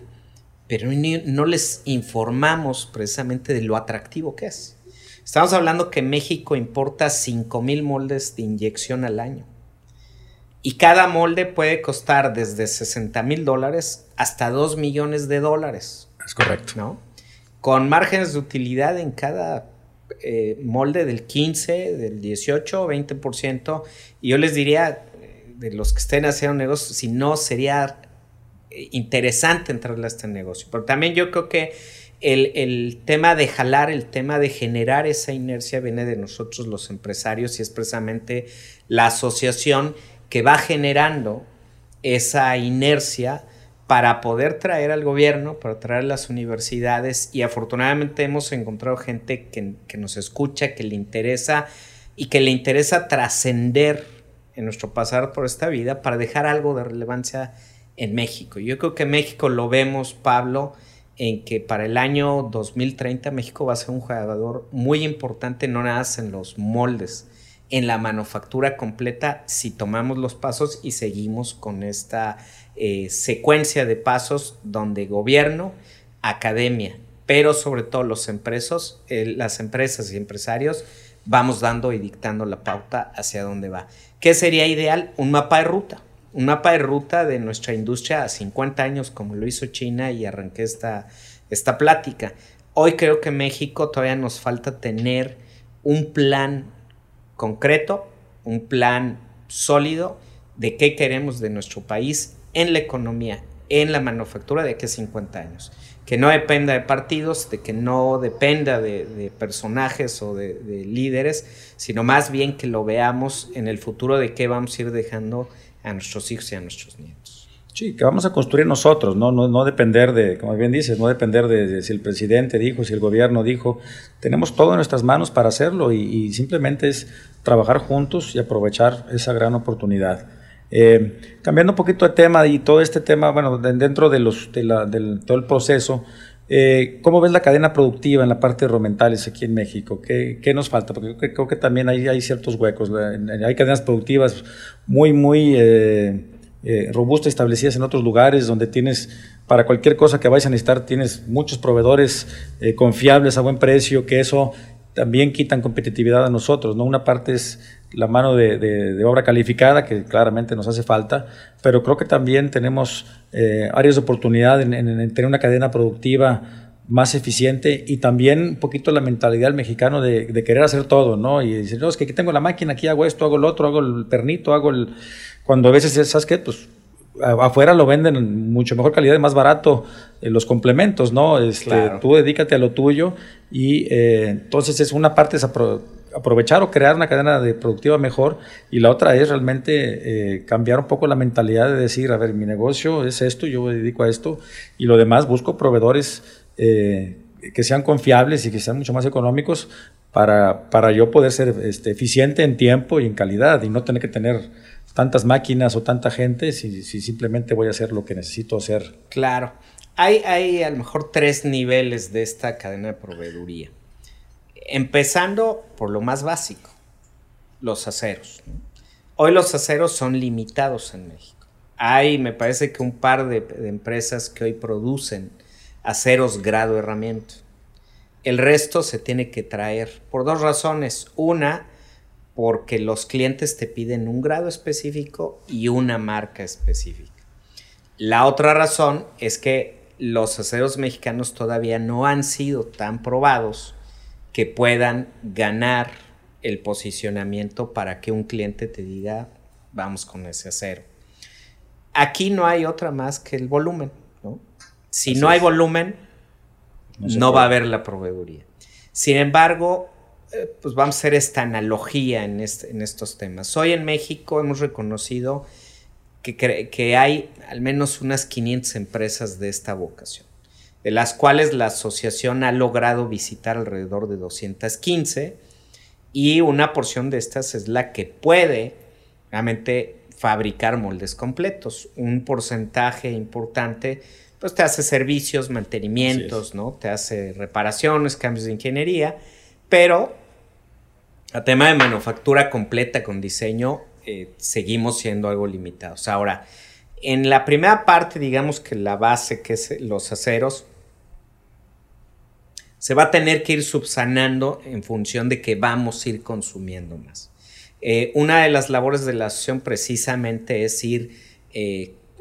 pero no les informamos precisamente de lo atractivo que es. Estamos hablando que México importa 5,000 moldes de inyección al año. Y cada molde puede costar desde $60,000 hasta $2,000,000. Es correcto. ¿No? Con márgenes de utilidad en cada molde del 15, del 18, 20%, y yo les diría, de los que estén haciendo negocios, si no sería interesante entrarle a este negocio. Pero también yo creo que el tema de jalar, el tema de generar esa inercia viene de nosotros los empresarios, y es precisamente la asociación que va generando esa inercia para poder traer al gobierno, para traer a las universidades, y afortunadamente hemos encontrado gente que nos escucha, que le interesa y que le interesa trascender en nuestro pasar por esta vida para dejar algo de relevancia en México. Yo creo que México lo vemos, Pablo, en que para el año 2030 México va a ser un jugador muy importante, no nada más en los moldes, en la manufactura completa, si tomamos los pasos y seguimos con esta secuencia de pasos donde gobierno, academia, pero sobre todo los las empresas y empresarios vamos dando y dictando la pauta hacia dónde va. ¿Qué sería ideal? Un mapa de ruta. un mapa de ruta de nuestra industria a 50 años, como lo hizo China, y arranqué esta plática. Hoy creo que México todavía nos falta tener un plan concreto, un plan sólido de qué queremos de nuestro país en la economía, en la manufactura de aquí a 50 años. Que no dependa de partidos, de que no dependa de personajes o de líderes, sino más bien que lo veamos en el futuro de qué vamos a ir dejando a nuestros hijos y a nuestros nietos. Sí, que vamos a construir nosotros, no depender de, como bien dices, no depender de si el presidente dijo, si el gobierno dijo. Tenemos todo en nuestras manos para hacerlo y simplemente es trabajar juntos y aprovechar esa gran oportunidad. Cambiando un poquito de tema y todo este tema, bueno, dentro de todo el proceso, ¿cómo ves la cadena productiva en la parte de herramentales aquí en México? ¿Qué nos falta? Porque creo que también hay ciertos huecos. Hay cadenas productivas muy robustas, establecidas en otros lugares, donde tienes, para cualquier cosa que vayas a necesitar, tienes muchos proveedores confiables a buen precio, que eso también quitan competitividad a nosotros, ¿no? Una parte es la mano de obra calificada, que claramente nos hace falta, pero creo que también tenemos áreas de oportunidad en tener una cadena productiva más eficiente, y también un poquito la mentalidad del mexicano de querer hacer todo, ¿no? Y decir, no, es que aquí tengo la máquina, aquí hago esto, hago lo otro, hago el pernito, cuando a veces, ¿sabes qué? Pues afuera lo venden en mucho mejor calidad y más barato, los complementos, ¿no? Claro. Tú dedícate a lo tuyo y entonces es una parte aprovechar o crear una cadena productiva mejor, y la otra es realmente cambiar un poco la mentalidad de decir, a ver, mi negocio es esto, yo me dedico a esto y lo demás busco proveedores que sean confiables y que sean mucho más económicos para yo poder ser eficiente en tiempo y en calidad y no tener que tener tantas máquinas o tanta gente si simplemente voy a hacer lo que necesito hacer. Claro, hay a lo mejor tres niveles de esta cadena de proveeduría. Empezando por lo más básico, los aceros. Hoy los aceros son limitados en México. Hay, me parece que un par de empresas que hoy producen aceros grado herramienta. El resto se tiene que traer por dos razones. Una, porque los clientes te piden un grado específico y una marca específica. La otra razón es que los aceros mexicanos todavía no han sido tan probados que puedan ganar el posicionamiento para que un cliente te diga, vamos con ese acero. Aquí no hay otra más que el volumen, ¿no? Si no hay volumen, no va a haber la proveeduría. Sin embargo, pues vamos a hacer esta analogía en estos temas. Hoy en México hemos reconocido que hay al menos unas 500 empresas de esta vocación, de las cuales la asociación ha logrado visitar alrededor de 215, y una porción de estas es la que puede realmente fabricar moldes completos. Un porcentaje importante pues te hace servicios, mantenimientos, ¿no? Te hace reparaciones, cambios de ingeniería, pero a tema de manufactura completa con diseño seguimos siendo algo limitados. Ahora, en la primera parte, digamos que la base, que es los aceros, se va a tener que ir subsanando en función de que vamos a ir consumiendo más. Una de las labores de la asociación precisamente es ir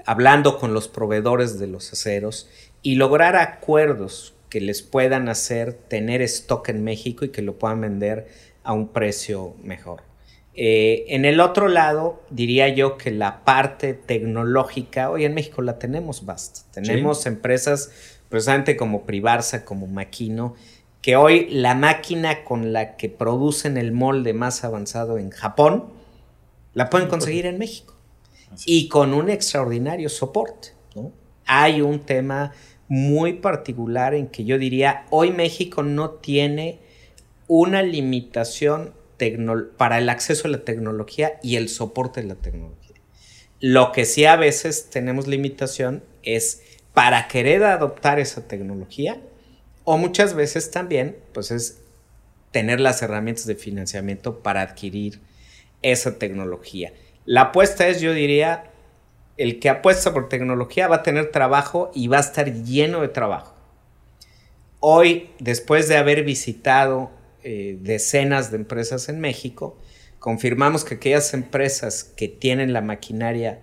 hablando con los proveedores de los aceros y lograr acuerdos que les puedan hacer tener stock en México y que lo puedan vender a un precio mejor. En el otro lado, diría yo que la parte tecnológica, hoy en México la tenemos basta. Tenemos empresas precisamente como Privarsa, como Makino, que hoy la máquina con la que producen el molde más avanzado en Japón, la pueden conseguir en México. Y con un extraordinario soporte, ¿no? Hay un tema muy particular en que yo diría, hoy México no tiene una limitación para el acceso a la tecnología y el soporte de la tecnología. Lo que sí a veces tenemos limitación es para querer adoptar esa tecnología, o muchas veces también pues es tener las herramientas de financiamiento para adquirir esa tecnología. La apuesta es, yo diría, el que apuesta por tecnología va a tener trabajo y va a estar lleno de trabajo. Hoy, después de haber visitado decenas de empresas en México, confirmamos que aquellas empresas que tienen la maquinaria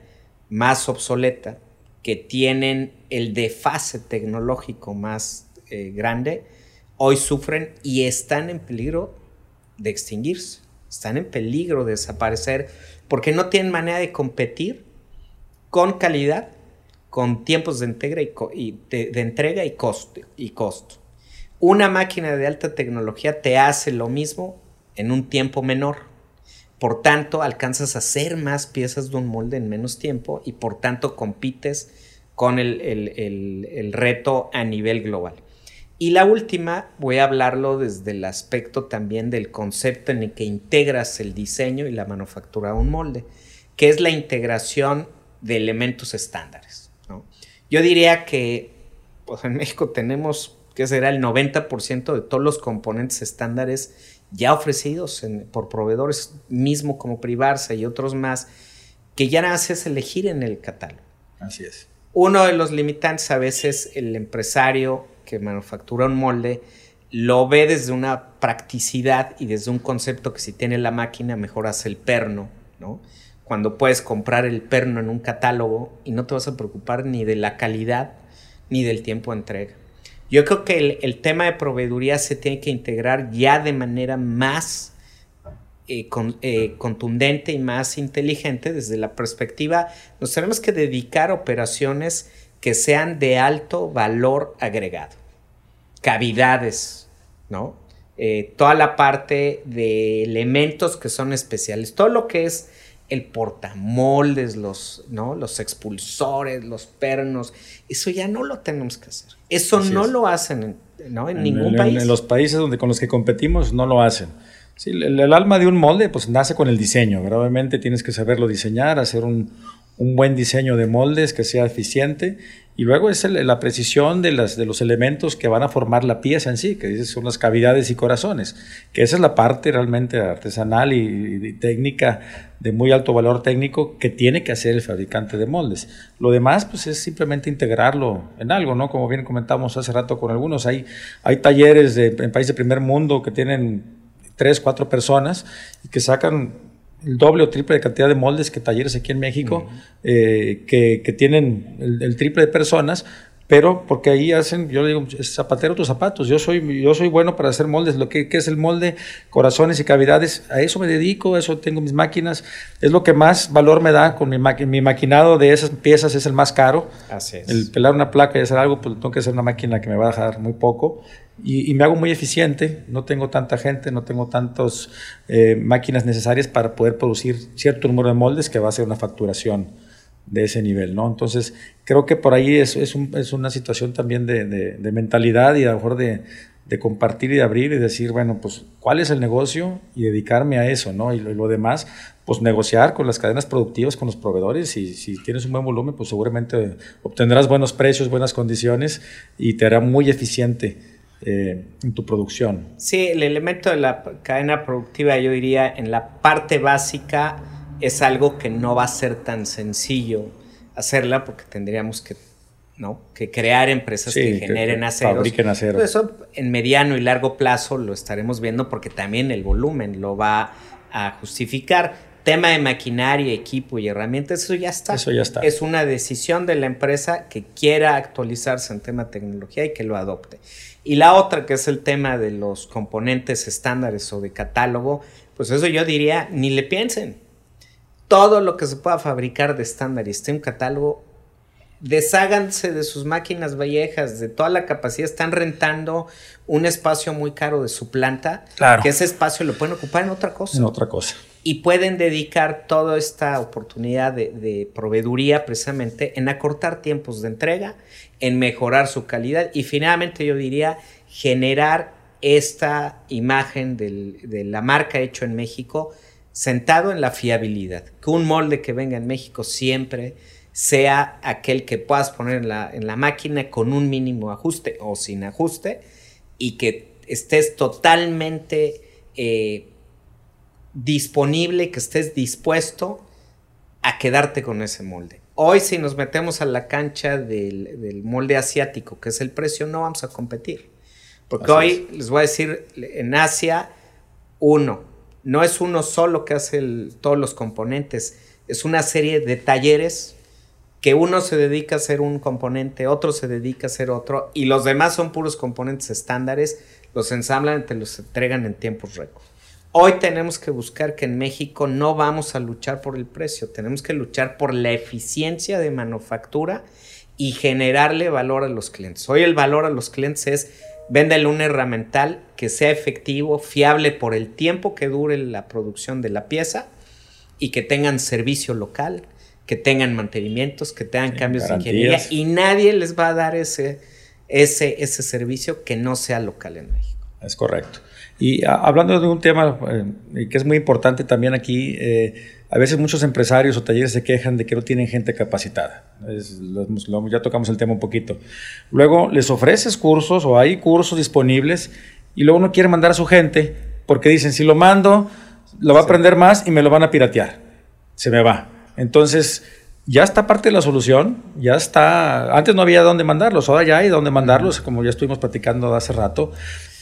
más obsoleta, que tienen el desfase tecnológico más grande, hoy sufren y están en peligro de extinguirse, están en peligro de desaparecer porque no tienen manera de competir con calidad, con tiempos de entrega y costo. Una máquina de alta tecnología te hace lo mismo en un tiempo menor. Por tanto, alcanzas a hacer más piezas de un molde en menos tiempo y por tanto compites con el reto a nivel global. Y la última, voy a hablarlo desde el aspecto también del concepto en el que integras el diseño y la manufactura de un molde, que es la integración de elementos estándares, ¿no? Yo diría que pues en México tenemos, ¿qué será?, el 90% de todos los componentes estándares ya ofrecidos por proveedores mismo como Privarsa y otros más, que ya nada más es elegir en el catálogo. Así es. Uno de los limitantes, a veces el empresario que manufactura un molde lo ve desde una practicidad y desde un concepto que si tiene la máquina mejor hace el perno, ¿no? Cuando puedes comprar el perno en un catálogo y no te vas a preocupar ni de la calidad ni del tiempo de entrega. Yo creo que el tema de proveeduría se tiene que integrar ya de manera más contundente y más inteligente desde la perspectiva. Nos tenemos que dedicar a operaciones que sean de alto valor agregado. Cavidades, ¿no? Toda la parte de elementos que son especiales. Todo lo que es el portamoldes, los expulsores, los pernos, eso ya no lo tenemos que hacer. Eso así no es. Lo hacen en ningún país. En los países con los que competimos no lo hacen. Sí, el alma de un molde pues nace con el diseño. Obviamente tienes que saberlo diseñar, hacer un buen diseño de moldes que sea eficiente. Y luego es la precisión de los elementos que van a formar la pieza en sí, que son las cavidades y corazones, que esa es la parte realmente artesanal y técnica, de muy alto valor técnico, que tiene que hacer el fabricante de moldes. Lo demás pues es simplemente integrarlo en algo, ¿no? Como bien comentamos hace rato con algunos, hay talleres en países de primer mundo que tienen 3-4 personas y que sacan el doble o triple de cantidad de moldes que talleres aquí en México, uh-huh. que tienen el triple de personas, pero porque ahí hacen, yo le digo, zapatero tus zapatos, yo soy bueno para hacer moldes, lo que es el molde, corazones y cavidades, a eso me dedico, a eso tengo mis máquinas, es lo que más valor me da con mi maquinado de esas piezas, es el más caro. Así es. El pelar una placa y hacer algo, pues tengo que hacer una máquina que me va a dejar muy poco. Y me hago muy eficiente, no tengo tanta gente, no tengo tantas máquinas necesarias para poder producir cierto número de moldes que va a ser una facturación de ese nivel, ¿no? Entonces, creo que por ahí es una situación también de mentalidad y a lo mejor de compartir y de abrir y decir, bueno, pues, ¿cuál es el negocio? Y dedicarme a eso, ¿no? Y lo demás, pues, negociar con las cadenas productivas, con los proveedores, y si tienes un buen volumen, pues, seguramente obtendrás buenos precios, buenas condiciones y te hará muy eficiente en tu producción. Sí, el elemento de la cadena productiva, yo diría, en la parte básica es algo que no va a ser tan sencillo hacerla porque tendríamos que crear empresas que generen aceros. Fabriquen acero. Eso en mediano y largo plazo lo estaremos viendo porque también el volumen lo va a justificar. Tema de maquinaria, equipo y herramientas, eso ya está. Es una decisión de la empresa que quiera actualizarse en tema de tecnología y que lo adopte. Y la otra, que es el tema de los componentes estándares o de catálogo, pues eso yo diría, ni le piensen. Todo lo que se pueda fabricar de estándar y esté en catálogo, desháganse de sus máquinas viejas, de toda la capacidad. Están rentando un espacio muy caro de su planta, claro, que ese espacio lo pueden ocupar en otra cosa. En otra cosa. Y pueden dedicar toda esta oportunidad de proveeduría precisamente en acortar tiempos de entrega, en mejorar su calidad y finalmente yo diría generar esta imagen de la marca hecho en México sentado en la fiabilidad, que un molde que venga en México siempre sea aquel que puedas poner en la máquina con un mínimo ajuste o sin ajuste y que estés totalmente disponible, que estés dispuesto a quedarte con ese molde. Hoy, si nos metemos a la cancha del molde asiático, que es el precio, no vamos a competir. Porque hoy, les voy a decir, en Asia, no es uno solo que hace todos los componentes, es una serie de talleres que uno se dedica a hacer un componente, otro se dedica a hacer otro, y los demás son puros componentes estándares, los ensamblan y te los entregan en tiempos récord. Hoy tenemos que buscar que en México no vamos a luchar por el precio, tenemos que luchar por la eficiencia de manufactura y generarle valor a los clientes. Hoy el valor a los clientes es véndele un herramental que sea efectivo, fiable por el tiempo que dure la producción de la pieza y que tengan servicio local, que tengan mantenimientos, que tengan cambios de ingeniería, y nadie les va a dar ese servicio que no sea local en México. Es correcto. Y hablando de un tema que es muy importante también aquí, a veces muchos empresarios o talleres se quejan de que no tienen gente capacitada. Ya tocamos el tema un poquito. Luego les ofreces cursos o hay cursos disponibles y luego no quiere mandar a su gente porque dicen, si lo mando, lo va a aprender más y me lo van a piratear. Se me va. Entonces, ya está parte de la solución, ya está. Antes no había dónde mandarlos, ahora ya hay dónde mandarlos, como ya estuvimos platicando hace rato.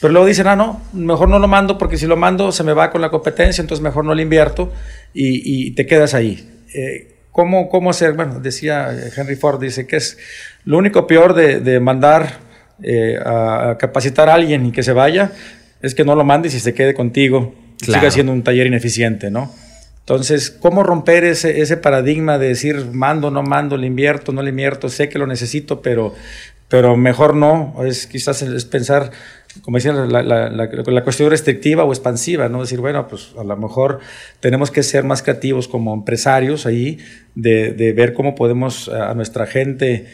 Pero luego dicen, no, mejor no lo mando porque si lo mando se me va con la competencia, entonces mejor no le invierto y te quedas ahí. ¿Cómo hacer? Bueno, decía Henry Ford, dice que es lo único peor de mandar a capacitar a alguien y que se vaya, es que no lo mandes y se quede contigo. Claro. Sigue siendo un taller ineficiente, ¿no? Entonces, ¿cómo romper ese paradigma de decir mando, no mando, le invierto, no le invierto? Sé que lo necesito, pero mejor no. Quizás es pensar, como decían, la cuestión restrictiva o expansiva, ¿no? Decir, bueno, pues a lo mejor tenemos que ser más creativos como empresarios ahí, de ver cómo podemos a nuestra gente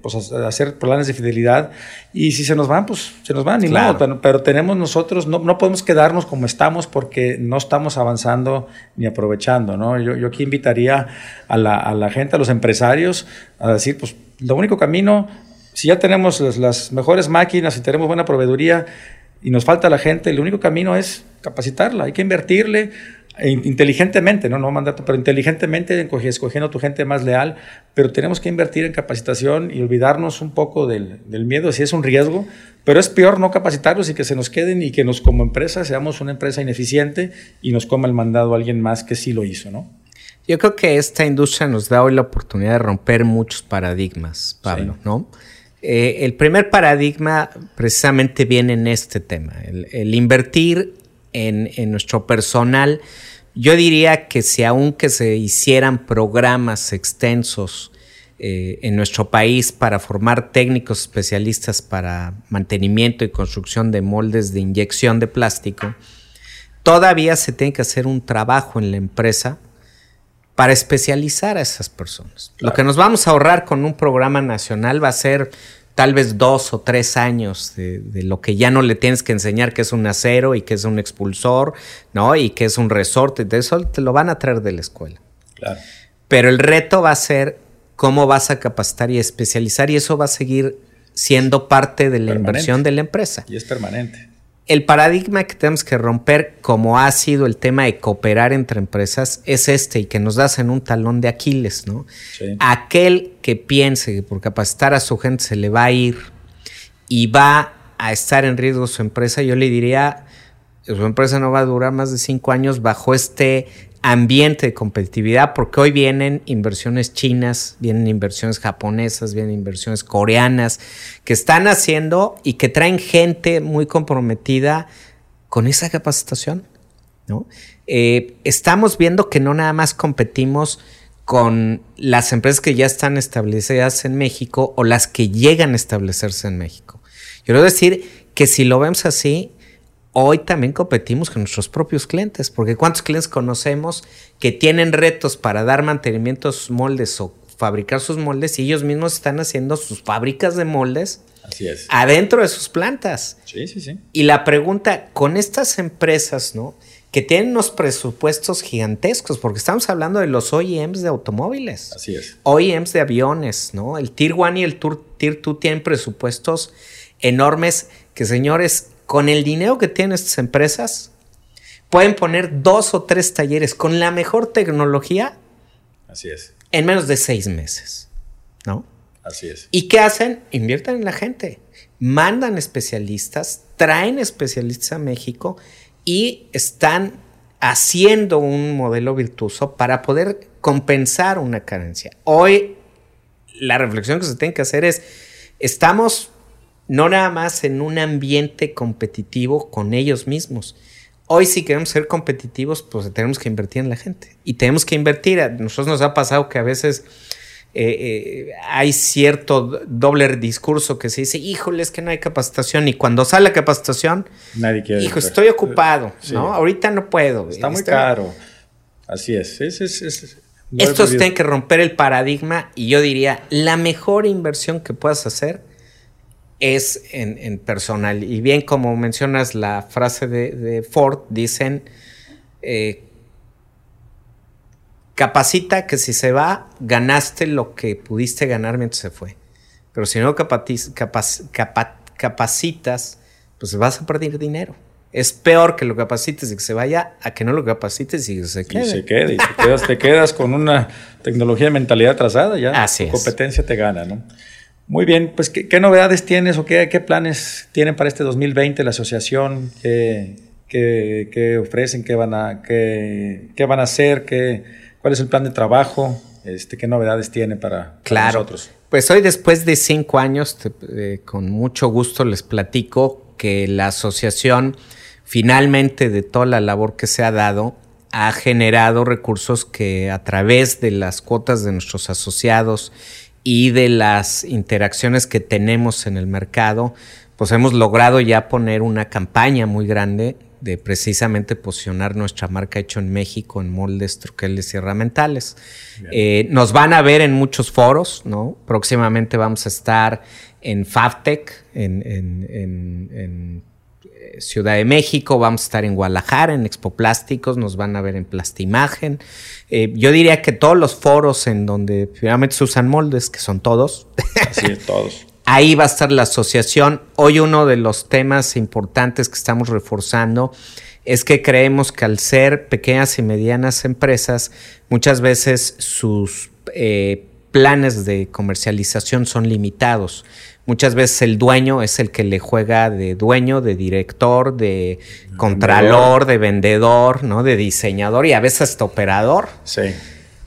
pues hacer planes de fidelidad, y si se nos van, pues se nos van, claro. Ni modo, pero tenemos nosotros, no podemos quedarnos como estamos porque no estamos avanzando ni aprovechando, ¿no? Yo aquí invitaría a la gente, a los empresarios, a decir, pues, lo único camino, si ya tenemos las mejores máquinas, si tenemos buena proveeduría y nos falta la gente, el único camino es capacitarla, hay que invertirle, inteligentemente, no mandato, pero inteligentemente escogiendo a tu gente más leal, pero tenemos que invertir en capacitación y olvidarnos un poco del miedo, si es un riesgo, pero es peor no capacitarlos y que se nos queden y que nos como empresa seamos una empresa ineficiente y nos coma el mandado a alguien más que sí lo hizo, ¿no? Yo creo que esta industria nos da hoy la oportunidad de romper muchos paradigmas, Pablo, sí. ¿No? El primer paradigma precisamente viene en este tema, el invertir en nuestro personal. Yo diría que si aunque se hicieran programas extensos en nuestro país para formar técnicos especialistas para mantenimiento y construcción de moldes de inyección de plástico, todavía se tiene que hacer un trabajo en la empresa para especializar a esas personas. Claro. Lo que nos vamos a ahorrar con un programa nacional va a ser tal vez 2 o 3 años de lo que ya no le tienes que enseñar que es un acero y que es un expulsor, ¿no? Y que es un resorte. De eso te lo van a traer de la escuela. Claro. Pero el reto va a ser cómo vas a capacitar y especializar, y eso va a seguir siendo parte de la inversión de la empresa. Y es permanente. El paradigma que tenemos que romper, como ha sido el tema de cooperar entre empresas, es y que nos das en un talón de Aquiles, ¿no? Sí. Aquel que piense que por capacitar a su gente se le va a ir y va a estar en riesgo su empresa, yo le diría, su empresa no va a durar más de 5 años bajo este ambiente de competitividad, porque hoy vienen inversiones chinas, vienen inversiones japonesas, vienen inversiones coreanas que están haciendo y que traen gente muy comprometida con esa capacitación, ¿no? Estamos viendo que no nada más competimos con las empresas que ya están establecidas en México o las que llegan a establecerse en México. Yo quiero decir que si lo vemos así, hoy también competimos con nuestros propios clientes, porque ¿cuántos clientes conocemos que tienen retos para dar mantenimiento a sus moldes o fabricar sus moldes y ellos mismos están haciendo sus fábricas de moldes? Así es. Adentro de sus plantas? Sí. Y la pregunta, con estas empresas, ¿no?, que tienen unos presupuestos gigantescos, porque estamos hablando de los OEMs de automóviles. Así es. OEMs de aviones, ¿no? El Tier 1 y el Tier 2 tienen presupuestos enormes que, señores, con el dinero que tienen estas empresas, pueden poner 2 o 3 talleres con la mejor tecnología. Así es. En menos de 6 meses, ¿no? Así es. ¿Y qué hacen? Invierten en la gente. Mandan especialistas, traen especialistas a México y están haciendo un modelo virtuoso para poder compensar una carencia. Hoy la reflexión que se tiene que hacer es, estamos no nada más en un ambiente competitivo con ellos mismos. Hoy si queremos ser competitivos, pues tenemos que invertir en la gente. Y tenemos que invertir. A nosotros nos ha pasado que a veces hay cierto doble discurso que se dice, híjole, es que no hay capacitación. Y cuando sale la capacitación, nadie quiere. Hijo, estoy ocupado, sí, ¿no? Ahorita no puedo. Está muy caro. Así es. No estos tienen que romper el paradigma. Y yo diría, la mejor inversión que puedas hacer es en personal. Y bien, como mencionas la frase de Ford, dicen capacita, que si se va, ganaste lo que pudiste ganar mientras se fue. Pero si no capacitas, pues vas a perder dinero. Es peor que lo capacites y que se vaya a que no lo capacites y que se quede. Te quedas con una tecnología de mentalidad atrasada ya. Así es. Competencia te gana, ¿no? Muy bien, pues ¿qué novedades tienes o qué planes tienen para este 2020 la asociación? ¿Qué ofrecen? ¿Qué van a hacer? ¿Cuál es el plan de trabajo? ¿Qué novedades tiene para nosotros? Pues hoy, después de 5 años, con mucho gusto les platico que la asociación, finalmente, de toda la labor que se ha dado, ha generado recursos que a través de las cuotas de nuestros asociados y de las interacciones que tenemos en el mercado, pues hemos logrado ya poner una campaña muy grande de precisamente posicionar nuestra marca hecho en México en moldes, troqueles y herramentales. Nos van a ver en muchos foros, ¿no? Próximamente vamos a estar en FabTech, en Ciudad de México, vamos a estar en Guadalajara, en Expo Plásticos, nos van a ver en Plastimagen. Yo diría que todos los foros en donde finalmente se usan moldes, que son todos. Así es, todos. Ahí va a estar la asociación. Hoy uno de los temas importantes que estamos reforzando es que creemos que al ser pequeñas y medianas empresas, muchas veces sus planes de comercialización son limitados. Muchas veces el dueño es el que le juega de dueño, de director, de contralor, de vendedor, ¿no? De diseñador y a veces hasta operador. Sí.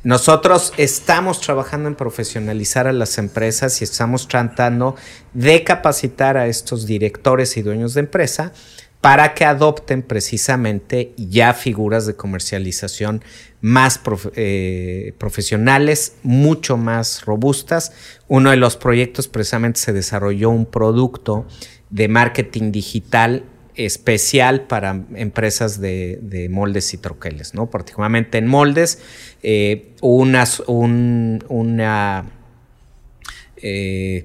Nosotros estamos trabajando en profesionalizar a las empresas y estamos tratando de capacitar a estos directores y dueños de empresa para que adopten precisamente ya figuras de comercialización más profesionales, mucho más robustas. Uno de los proyectos precisamente se desarrolló un producto de marketing digital especial para empresas de moldes y troqueles, ¿no? Particularmente en moldes,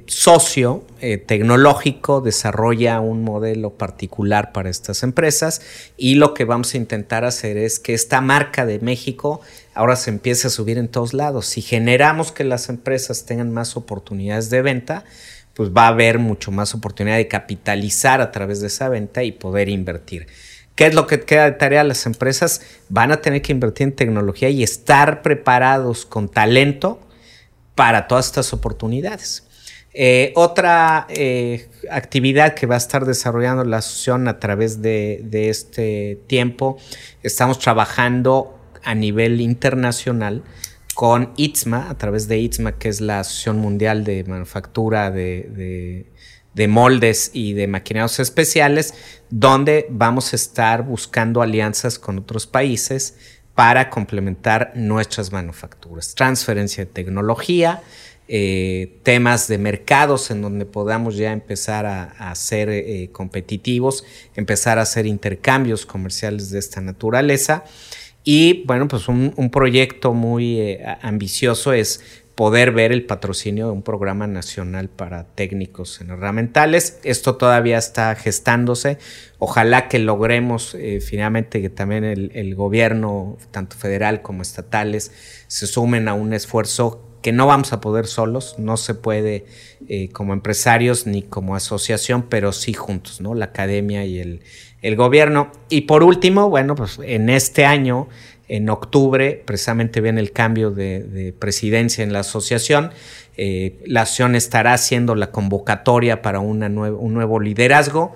socio tecnológico desarrolla un modelo particular para estas empresas y lo que vamos a intentar hacer es que esta marca de México ahora se empiece a subir en todos lados. Si generamos que las empresas tengan más oportunidades de venta, pues va a haber mucho más oportunidad de capitalizar a través de esa venta y poder invertir. ¿Qué es lo que queda de tarea? Las empresas van a tener que invertir en tecnología y estar preparados con talento para todas estas oportunidades. Otra actividad que va a estar desarrollando la asociación a través de este tiempo, estamos trabajando a nivel internacional con ITSMA, a través de ITSMA, que es la Asociación Mundial de Manufactura de Moldes y de Maquinados Especiales, donde vamos a estar buscando alianzas con otros países para complementar nuestras manufacturas. Transferencia de tecnología, temas de mercados en donde podamos ya empezar a ser competitivos, empezar a hacer intercambios comerciales de esta naturaleza. Y bueno, pues un proyecto muy ambicioso es poder ver el patrocinio de un programa nacional para técnicos en herramientales. Esto todavía está gestándose. Ojalá que logremos finalmente que también el gobierno, tanto federal como estatales, se sumen a un esfuerzo que no vamos a poder solos. No se puede como empresarios ni como asociación, pero sí juntos, ¿no? La academia y el gobierno. Y por último, bueno, pues en este año, en octubre, precisamente viene el cambio de presidencia en la asociación. La asociación estará haciendo la convocatoria para un nuevo liderazgo.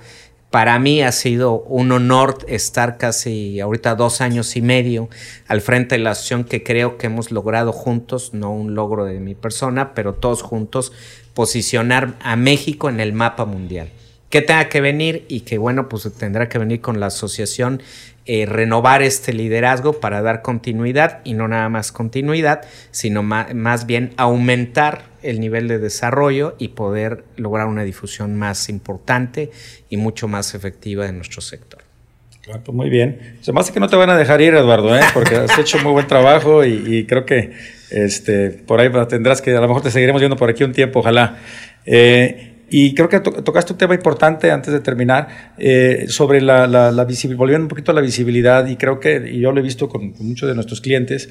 Para mí ha sido un honor estar casi ahorita 2 años y medio al frente de la asociación que creo que hemos logrado juntos, no un logro de mi persona, pero todos juntos, posicionar a México en el mapa mundial. Que tenga que venir y que bueno, pues tendrá que venir con la asociación, renovar este liderazgo para dar continuidad y no nada más continuidad, sino más bien aumentar el nivel de desarrollo y poder lograr una difusión más importante y mucho más efectiva de nuestro sector. Ah, pues muy bien. Se me hace que no te van a dejar ir, Eduardo, porque has hecho muy buen trabajo y creo que por ahí tendrás que, a lo mejor te seguiremos viendo por aquí un tiempo, ojalá. Y creo que tocaste un tema importante antes de terminar, sobre la visibilidad, volviendo un poquito a la visibilidad, y creo que, y yo lo he visto con muchos de nuestros clientes,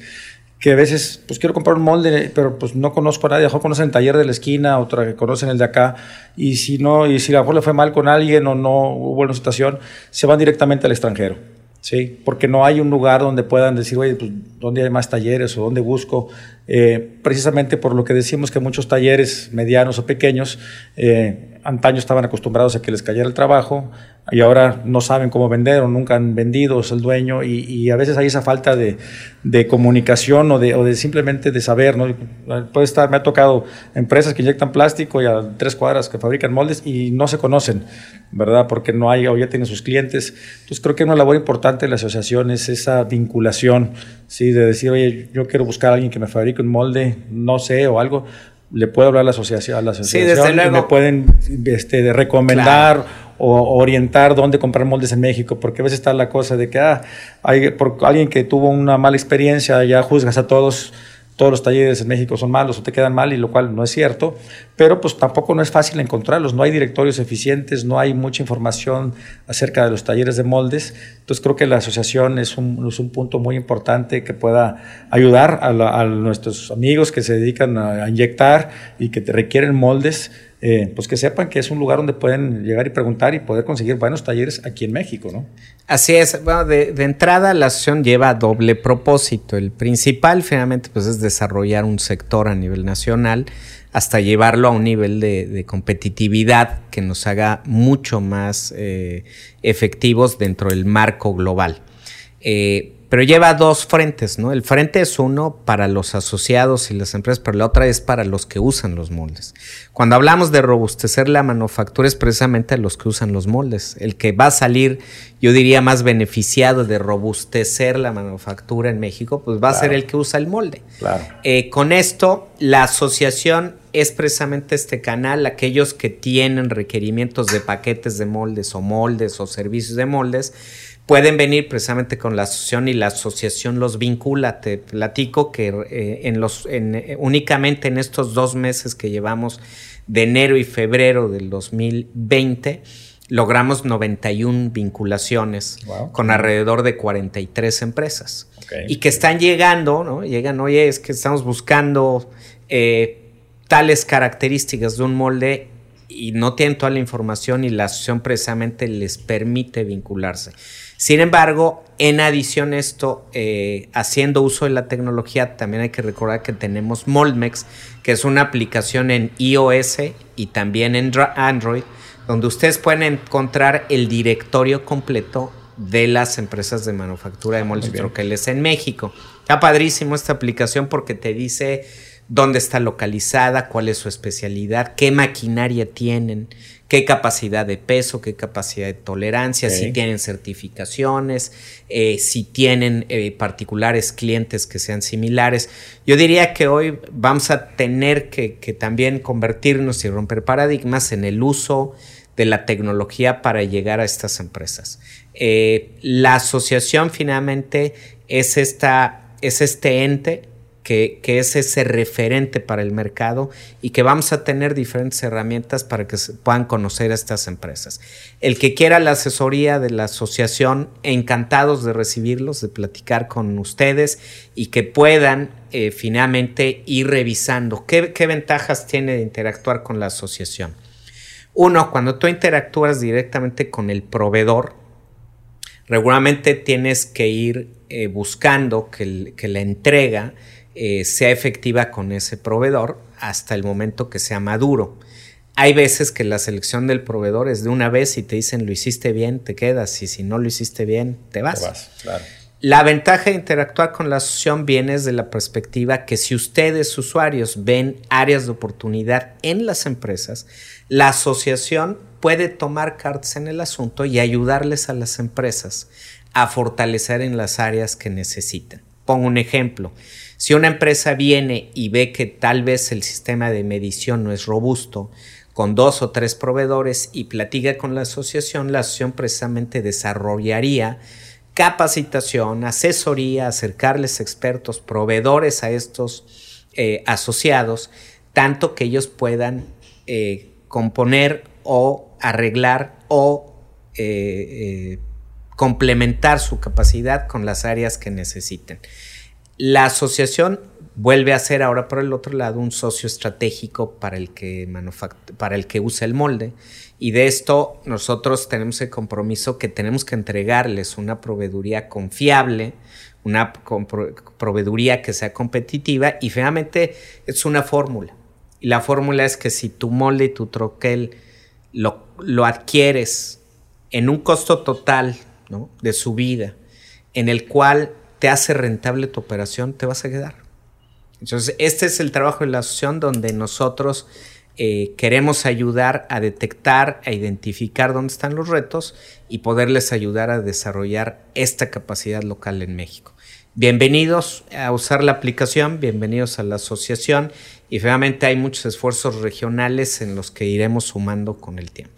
que a veces, pues quiero comprar un molde, pero pues no conozco a nadie, a lo mejor conocen el taller de la esquina, otra que conocen el de acá, y si a lo mejor le fue mal con alguien o no hubo una situación, se van directamente al extranjero. Sí, porque no hay un lugar donde puedan decir, oye, pues, ¿dónde hay más talleres o dónde busco? Precisamente por lo que decimos que muchos talleres medianos o pequeños antaño estaban acostumbrados a que les cayera el trabajo y ahora no saben cómo vender o nunca han vendido, es el dueño, y a veces hay esa falta de comunicación o de simplemente de saber, ¿no? Me ha tocado empresas que inyectan plástico y a 3 cuadras que fabrican moldes y no se conocen, ¿verdad? Porque no hay, o ya tienen sus clientes. Entonces creo que una labor importante de la asociación es esa vinculación, ¿sí? De decir, oye, yo quiero buscar a alguien que me fabrique un molde, no sé, o algo. Le puedo hablar a la asociación sí, desde luego. Y me pueden recomendar, claro, o orientar dónde comprar moldes en México, porque a veces está la cosa de que alguien que tuvo una mala experiencia, ya juzgas a todos los talleres en México son malos o te quedan mal, y lo cual no es cierto, pero pues tampoco no es fácil encontrarlos, no hay directorios eficientes, no hay mucha información acerca de los talleres de moldes. Entonces creo que la asociación es un punto muy importante que pueda ayudar a nuestros amigos que se dedican a inyectar y que te requieren moldes, pues que sepan que es un lugar donde pueden llegar y preguntar y poder conseguir buenos talleres aquí en México, ¿no? Así es. Bueno, de entrada la asociación lleva doble propósito. El principal finalmente pues es desarrollar un sector a nivel nacional hasta llevarlo a un nivel de competitividad que nos haga mucho más efectivos dentro del marco global. Pero lleva 2 frentes, ¿no? El frente es uno para los asociados y las empresas, pero la otra es para los que usan los moldes. Cuando hablamos de robustecer la manufactura es precisamente a los que usan los moldes. El que va a salir, yo diría, más beneficiado de robustecer la manufactura en México, pues va, claro, a ser el que usa el molde. Claro. Con esto, la asociación es precisamente este canal, aquellos que tienen requerimientos de paquetes de moldes o servicios de moldes, pueden venir precisamente con la asociación y la asociación los vincula. Te platico que únicamente en estos 2 meses que llevamos de enero y febrero del 2020 logramos 91 vinculaciones, wow, con alrededor de 43 empresas. Okay. Y que están llegando, ¿no? Llegan, oye, es que estamos buscando tales características de un molde y no tienen toda la información y la asociación precisamente les permite vincularse. Sin embargo, en adición a esto, haciendo uso de la tecnología, también hay que recordar que tenemos Moldmex, que es una aplicación en iOS y también en Android, donde ustedes pueden encontrar el directorio completo de las empresas de manufactura de moldes y troqueles en México. Está padrísimo esta aplicación porque te dice dónde está localizada, cuál es su especialidad, qué maquinaria tienen, qué capacidad de peso, qué capacidad de tolerancia, okay, si tienen certificaciones, si tienen particulares clientes que sean similares. Yo diría que hoy vamos a tener que también convertirnos y romper paradigmas en el uso de la tecnología para llegar a estas empresas. La asociación finalmente es este ente que es ese referente para el mercado y que vamos a tener diferentes herramientas para que se puedan conocer a estas empresas. El que quiera la asesoría de la asociación, encantados de recibirlos, de platicar con ustedes y que puedan finalmente ir revisando qué ventajas tiene de interactuar con la asociación. Uno, cuando tú interactúas directamente con el proveedor, regularmente tienes que ir buscando que la entrega sea efectiva con ese proveedor hasta el momento que sea maduro. Hay veces que la selección del proveedor es de una vez y te dicen lo hiciste bien, te quedas, y si no lo hiciste bien, te vas. Te vas, claro. La ventaja de interactuar con la asociación viene desde la perspectiva que si ustedes, usuarios, ven áreas de oportunidad en las empresas, la asociación puede tomar cartas en el asunto y ayudarles a las empresas a fortalecer en las áreas que necesitan. Pongo un ejemplo. Si una empresa viene y ve que tal vez el sistema de medición no es robusto, con 2 o 3 proveedores y platica con la asociación precisamente desarrollaría capacitación, asesoría, acercarles expertos, proveedores a estos asociados, tanto que ellos puedan componer o arreglar o complementar su capacidad con las áreas que necesiten. La asociación vuelve a ser ahora por el otro lado un socio estratégico para el que usa el molde, y de esto nosotros tenemos el compromiso que tenemos que entregarles una proveeduría confiable, una proveeduría que sea competitiva, y finalmente es una fórmula. Y la fórmula es que si tu molde y tu troquel lo adquieres en un costo total, ¿no?, de su vida, en el cual te hace rentable tu operación, te vas a quedar. Entonces, este es el trabajo de la asociación, donde nosotros queremos ayudar a detectar, a identificar dónde están los retos y poderles ayudar a desarrollar esta capacidad local en México. Bienvenidos a usar la aplicación, bienvenidos a la asociación, y finalmente hay muchos esfuerzos regionales en los que iremos sumando con el tiempo.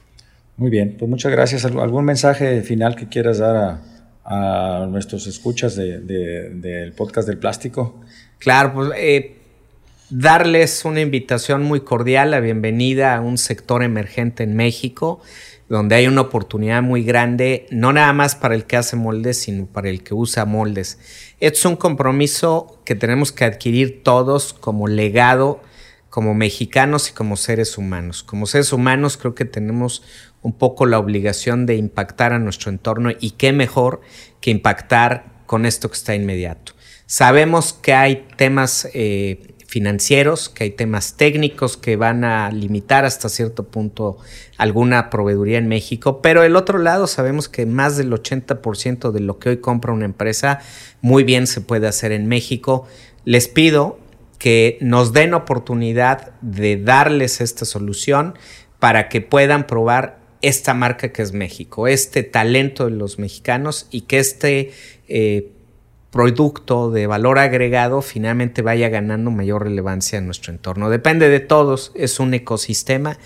Muy bien, pues muchas gracias. ¿Algún mensaje final que quieras dar a nuestros escuchas del podcast del plástico? Claro, pues darles una invitación muy cordial, la bienvenida a un sector emergente en México, donde hay una oportunidad muy grande, no nada más para el que hace moldes, sino para el que usa moldes. Es un compromiso que tenemos que adquirir todos como legado, como mexicanos y como seres humanos. Como seres humanos creo que tenemos un poco la obligación de impactar a nuestro entorno, y qué mejor que impactar con esto que está inmediato. Sabemos que hay temas financieros, que hay temas técnicos que van a limitar hasta cierto punto alguna proveeduría en México, pero del otro lado sabemos que más del 80% de lo que hoy compra una empresa muy bien se puede hacer en México. Les pido que nos den oportunidad de darles esta solución para que puedan probar esta marca que es México, este talento de los mexicanos, y que este producto de valor agregado finalmente vaya ganando mayor relevancia en nuestro entorno. Depende de todos, es un ecosistema,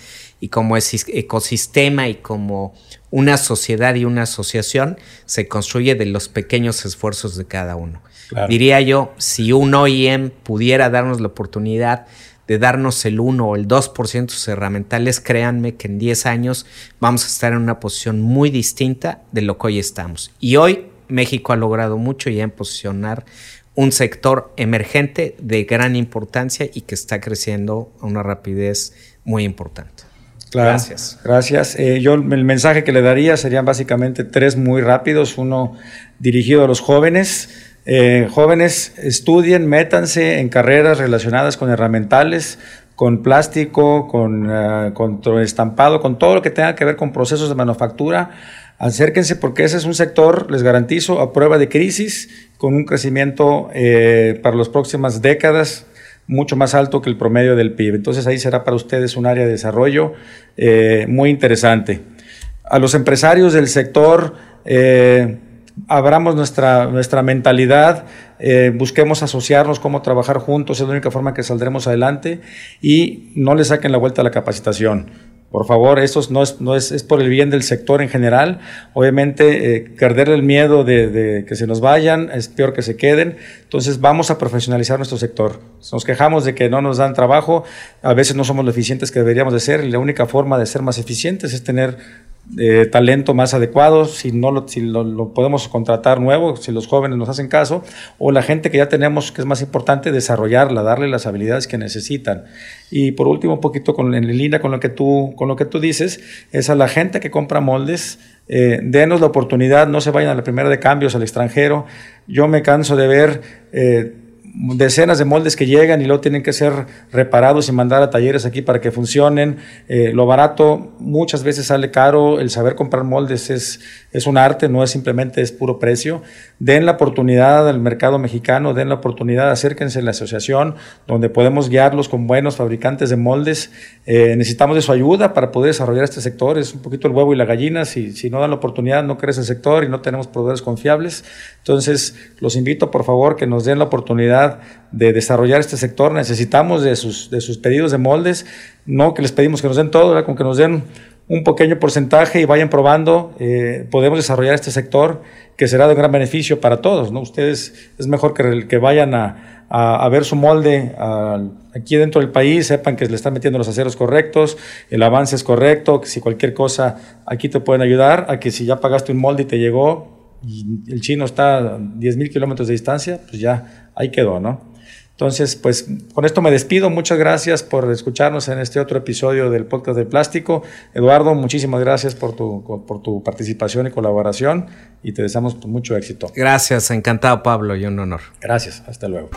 y como ecosistema y como una sociedad y una asociación se construye de los pequeños esfuerzos de cada uno. Claro. Diría yo, si un OEM pudiera darnos la oportunidad de darnos el 1 o el 2% de herramientales, créanme que en 10 años vamos a estar en una posición muy distinta de lo que hoy estamos. Y hoy México ha logrado mucho ya en posicionar un sector emergente de gran importancia y que está creciendo a una rapidez muy importante. Claro, gracias. Gracias. Yo el mensaje que le daría serían básicamente 3 muy rápidos. Uno dirigido a los jóvenes. Jóvenes, estudien, métanse en carreras relacionadas con herramientales, con plástico, con estampado, con todo lo que tenga que ver con procesos de manufactura. Acérquense, porque ese es un sector, les garantizo, a prueba de crisis, con un crecimiento para las próximas décadas mucho más alto que el promedio del PIB. Entonces ahí será para ustedes un área de desarrollo muy interesante. A los empresarios del sector, abramos nuestra mentalidad, busquemos asociarnos, cómo trabajar juntos, es la única forma que saldremos adelante, y no le saquen la vuelta a la capacitación. Por favor, eso no es por el bien del sector en general. Obviamente, perder el miedo de que se nos vayan, es peor que se queden. Entonces, vamos a profesionalizar nuestro sector. Nos quejamos de que no nos dan trabajo, a veces no somos lo eficientes que deberíamos de ser, y la única forma de ser más eficientes es tener talento más adecuado. Si lo podemos contratar nuevo, si los jóvenes nos hacen caso, o la gente que ya tenemos, que es más importante desarrollarla, darle las habilidades que necesitan. Y por último, un poquito en línea con lo que tú dices, es a la gente que compra moldes, denos la oportunidad, no se vayan a la primera de cambios al extranjero. Yo me canso de ver decenas de moldes que llegan y luego tienen que ser reparados y mandar a talleres aquí para que funcionen. Lo barato muchas veces sale caro. El saber comprar moldes es un arte, no es simplemente es puro precio. Den la oportunidad al mercado mexicano, den la oportunidad, acérquense a la asociación donde podemos guiarlos con buenos fabricantes de moldes. Necesitamos de su ayuda para poder desarrollar este sector. Es un poquito el huevo y la gallina. Si no dan la oportunidad, no crece el sector y no tenemos proveedores confiables. Entonces, los invito por favor que nos den la oportunidad de desarrollar este sector. Necesitamos de sus pedidos de moldes, no que les pedimos que nos den todo, ¿verdad? Con que nos den un pequeño porcentaje y vayan probando, podemos desarrollar este sector que será de gran beneficio para todos, ¿no? Ustedes es mejor que vayan a ver su molde aquí dentro del país, sepan que le están metiendo los aceros correctos, el avance es correcto, que si cualquier cosa aquí te pueden ayudar, a que si ya pagaste un molde y te llegó y el chino está a 10,000 kilómetros de distancia, pues ya ahí quedó, ¿no? Entonces, pues con esto me despido. Muchas gracias por escucharnos en este otro episodio del Podcast del Plástico. Eduardo, muchísimas gracias por tu participación y colaboración y te deseamos mucho éxito. Gracias, encantado Pablo y un honor. Gracias, hasta luego.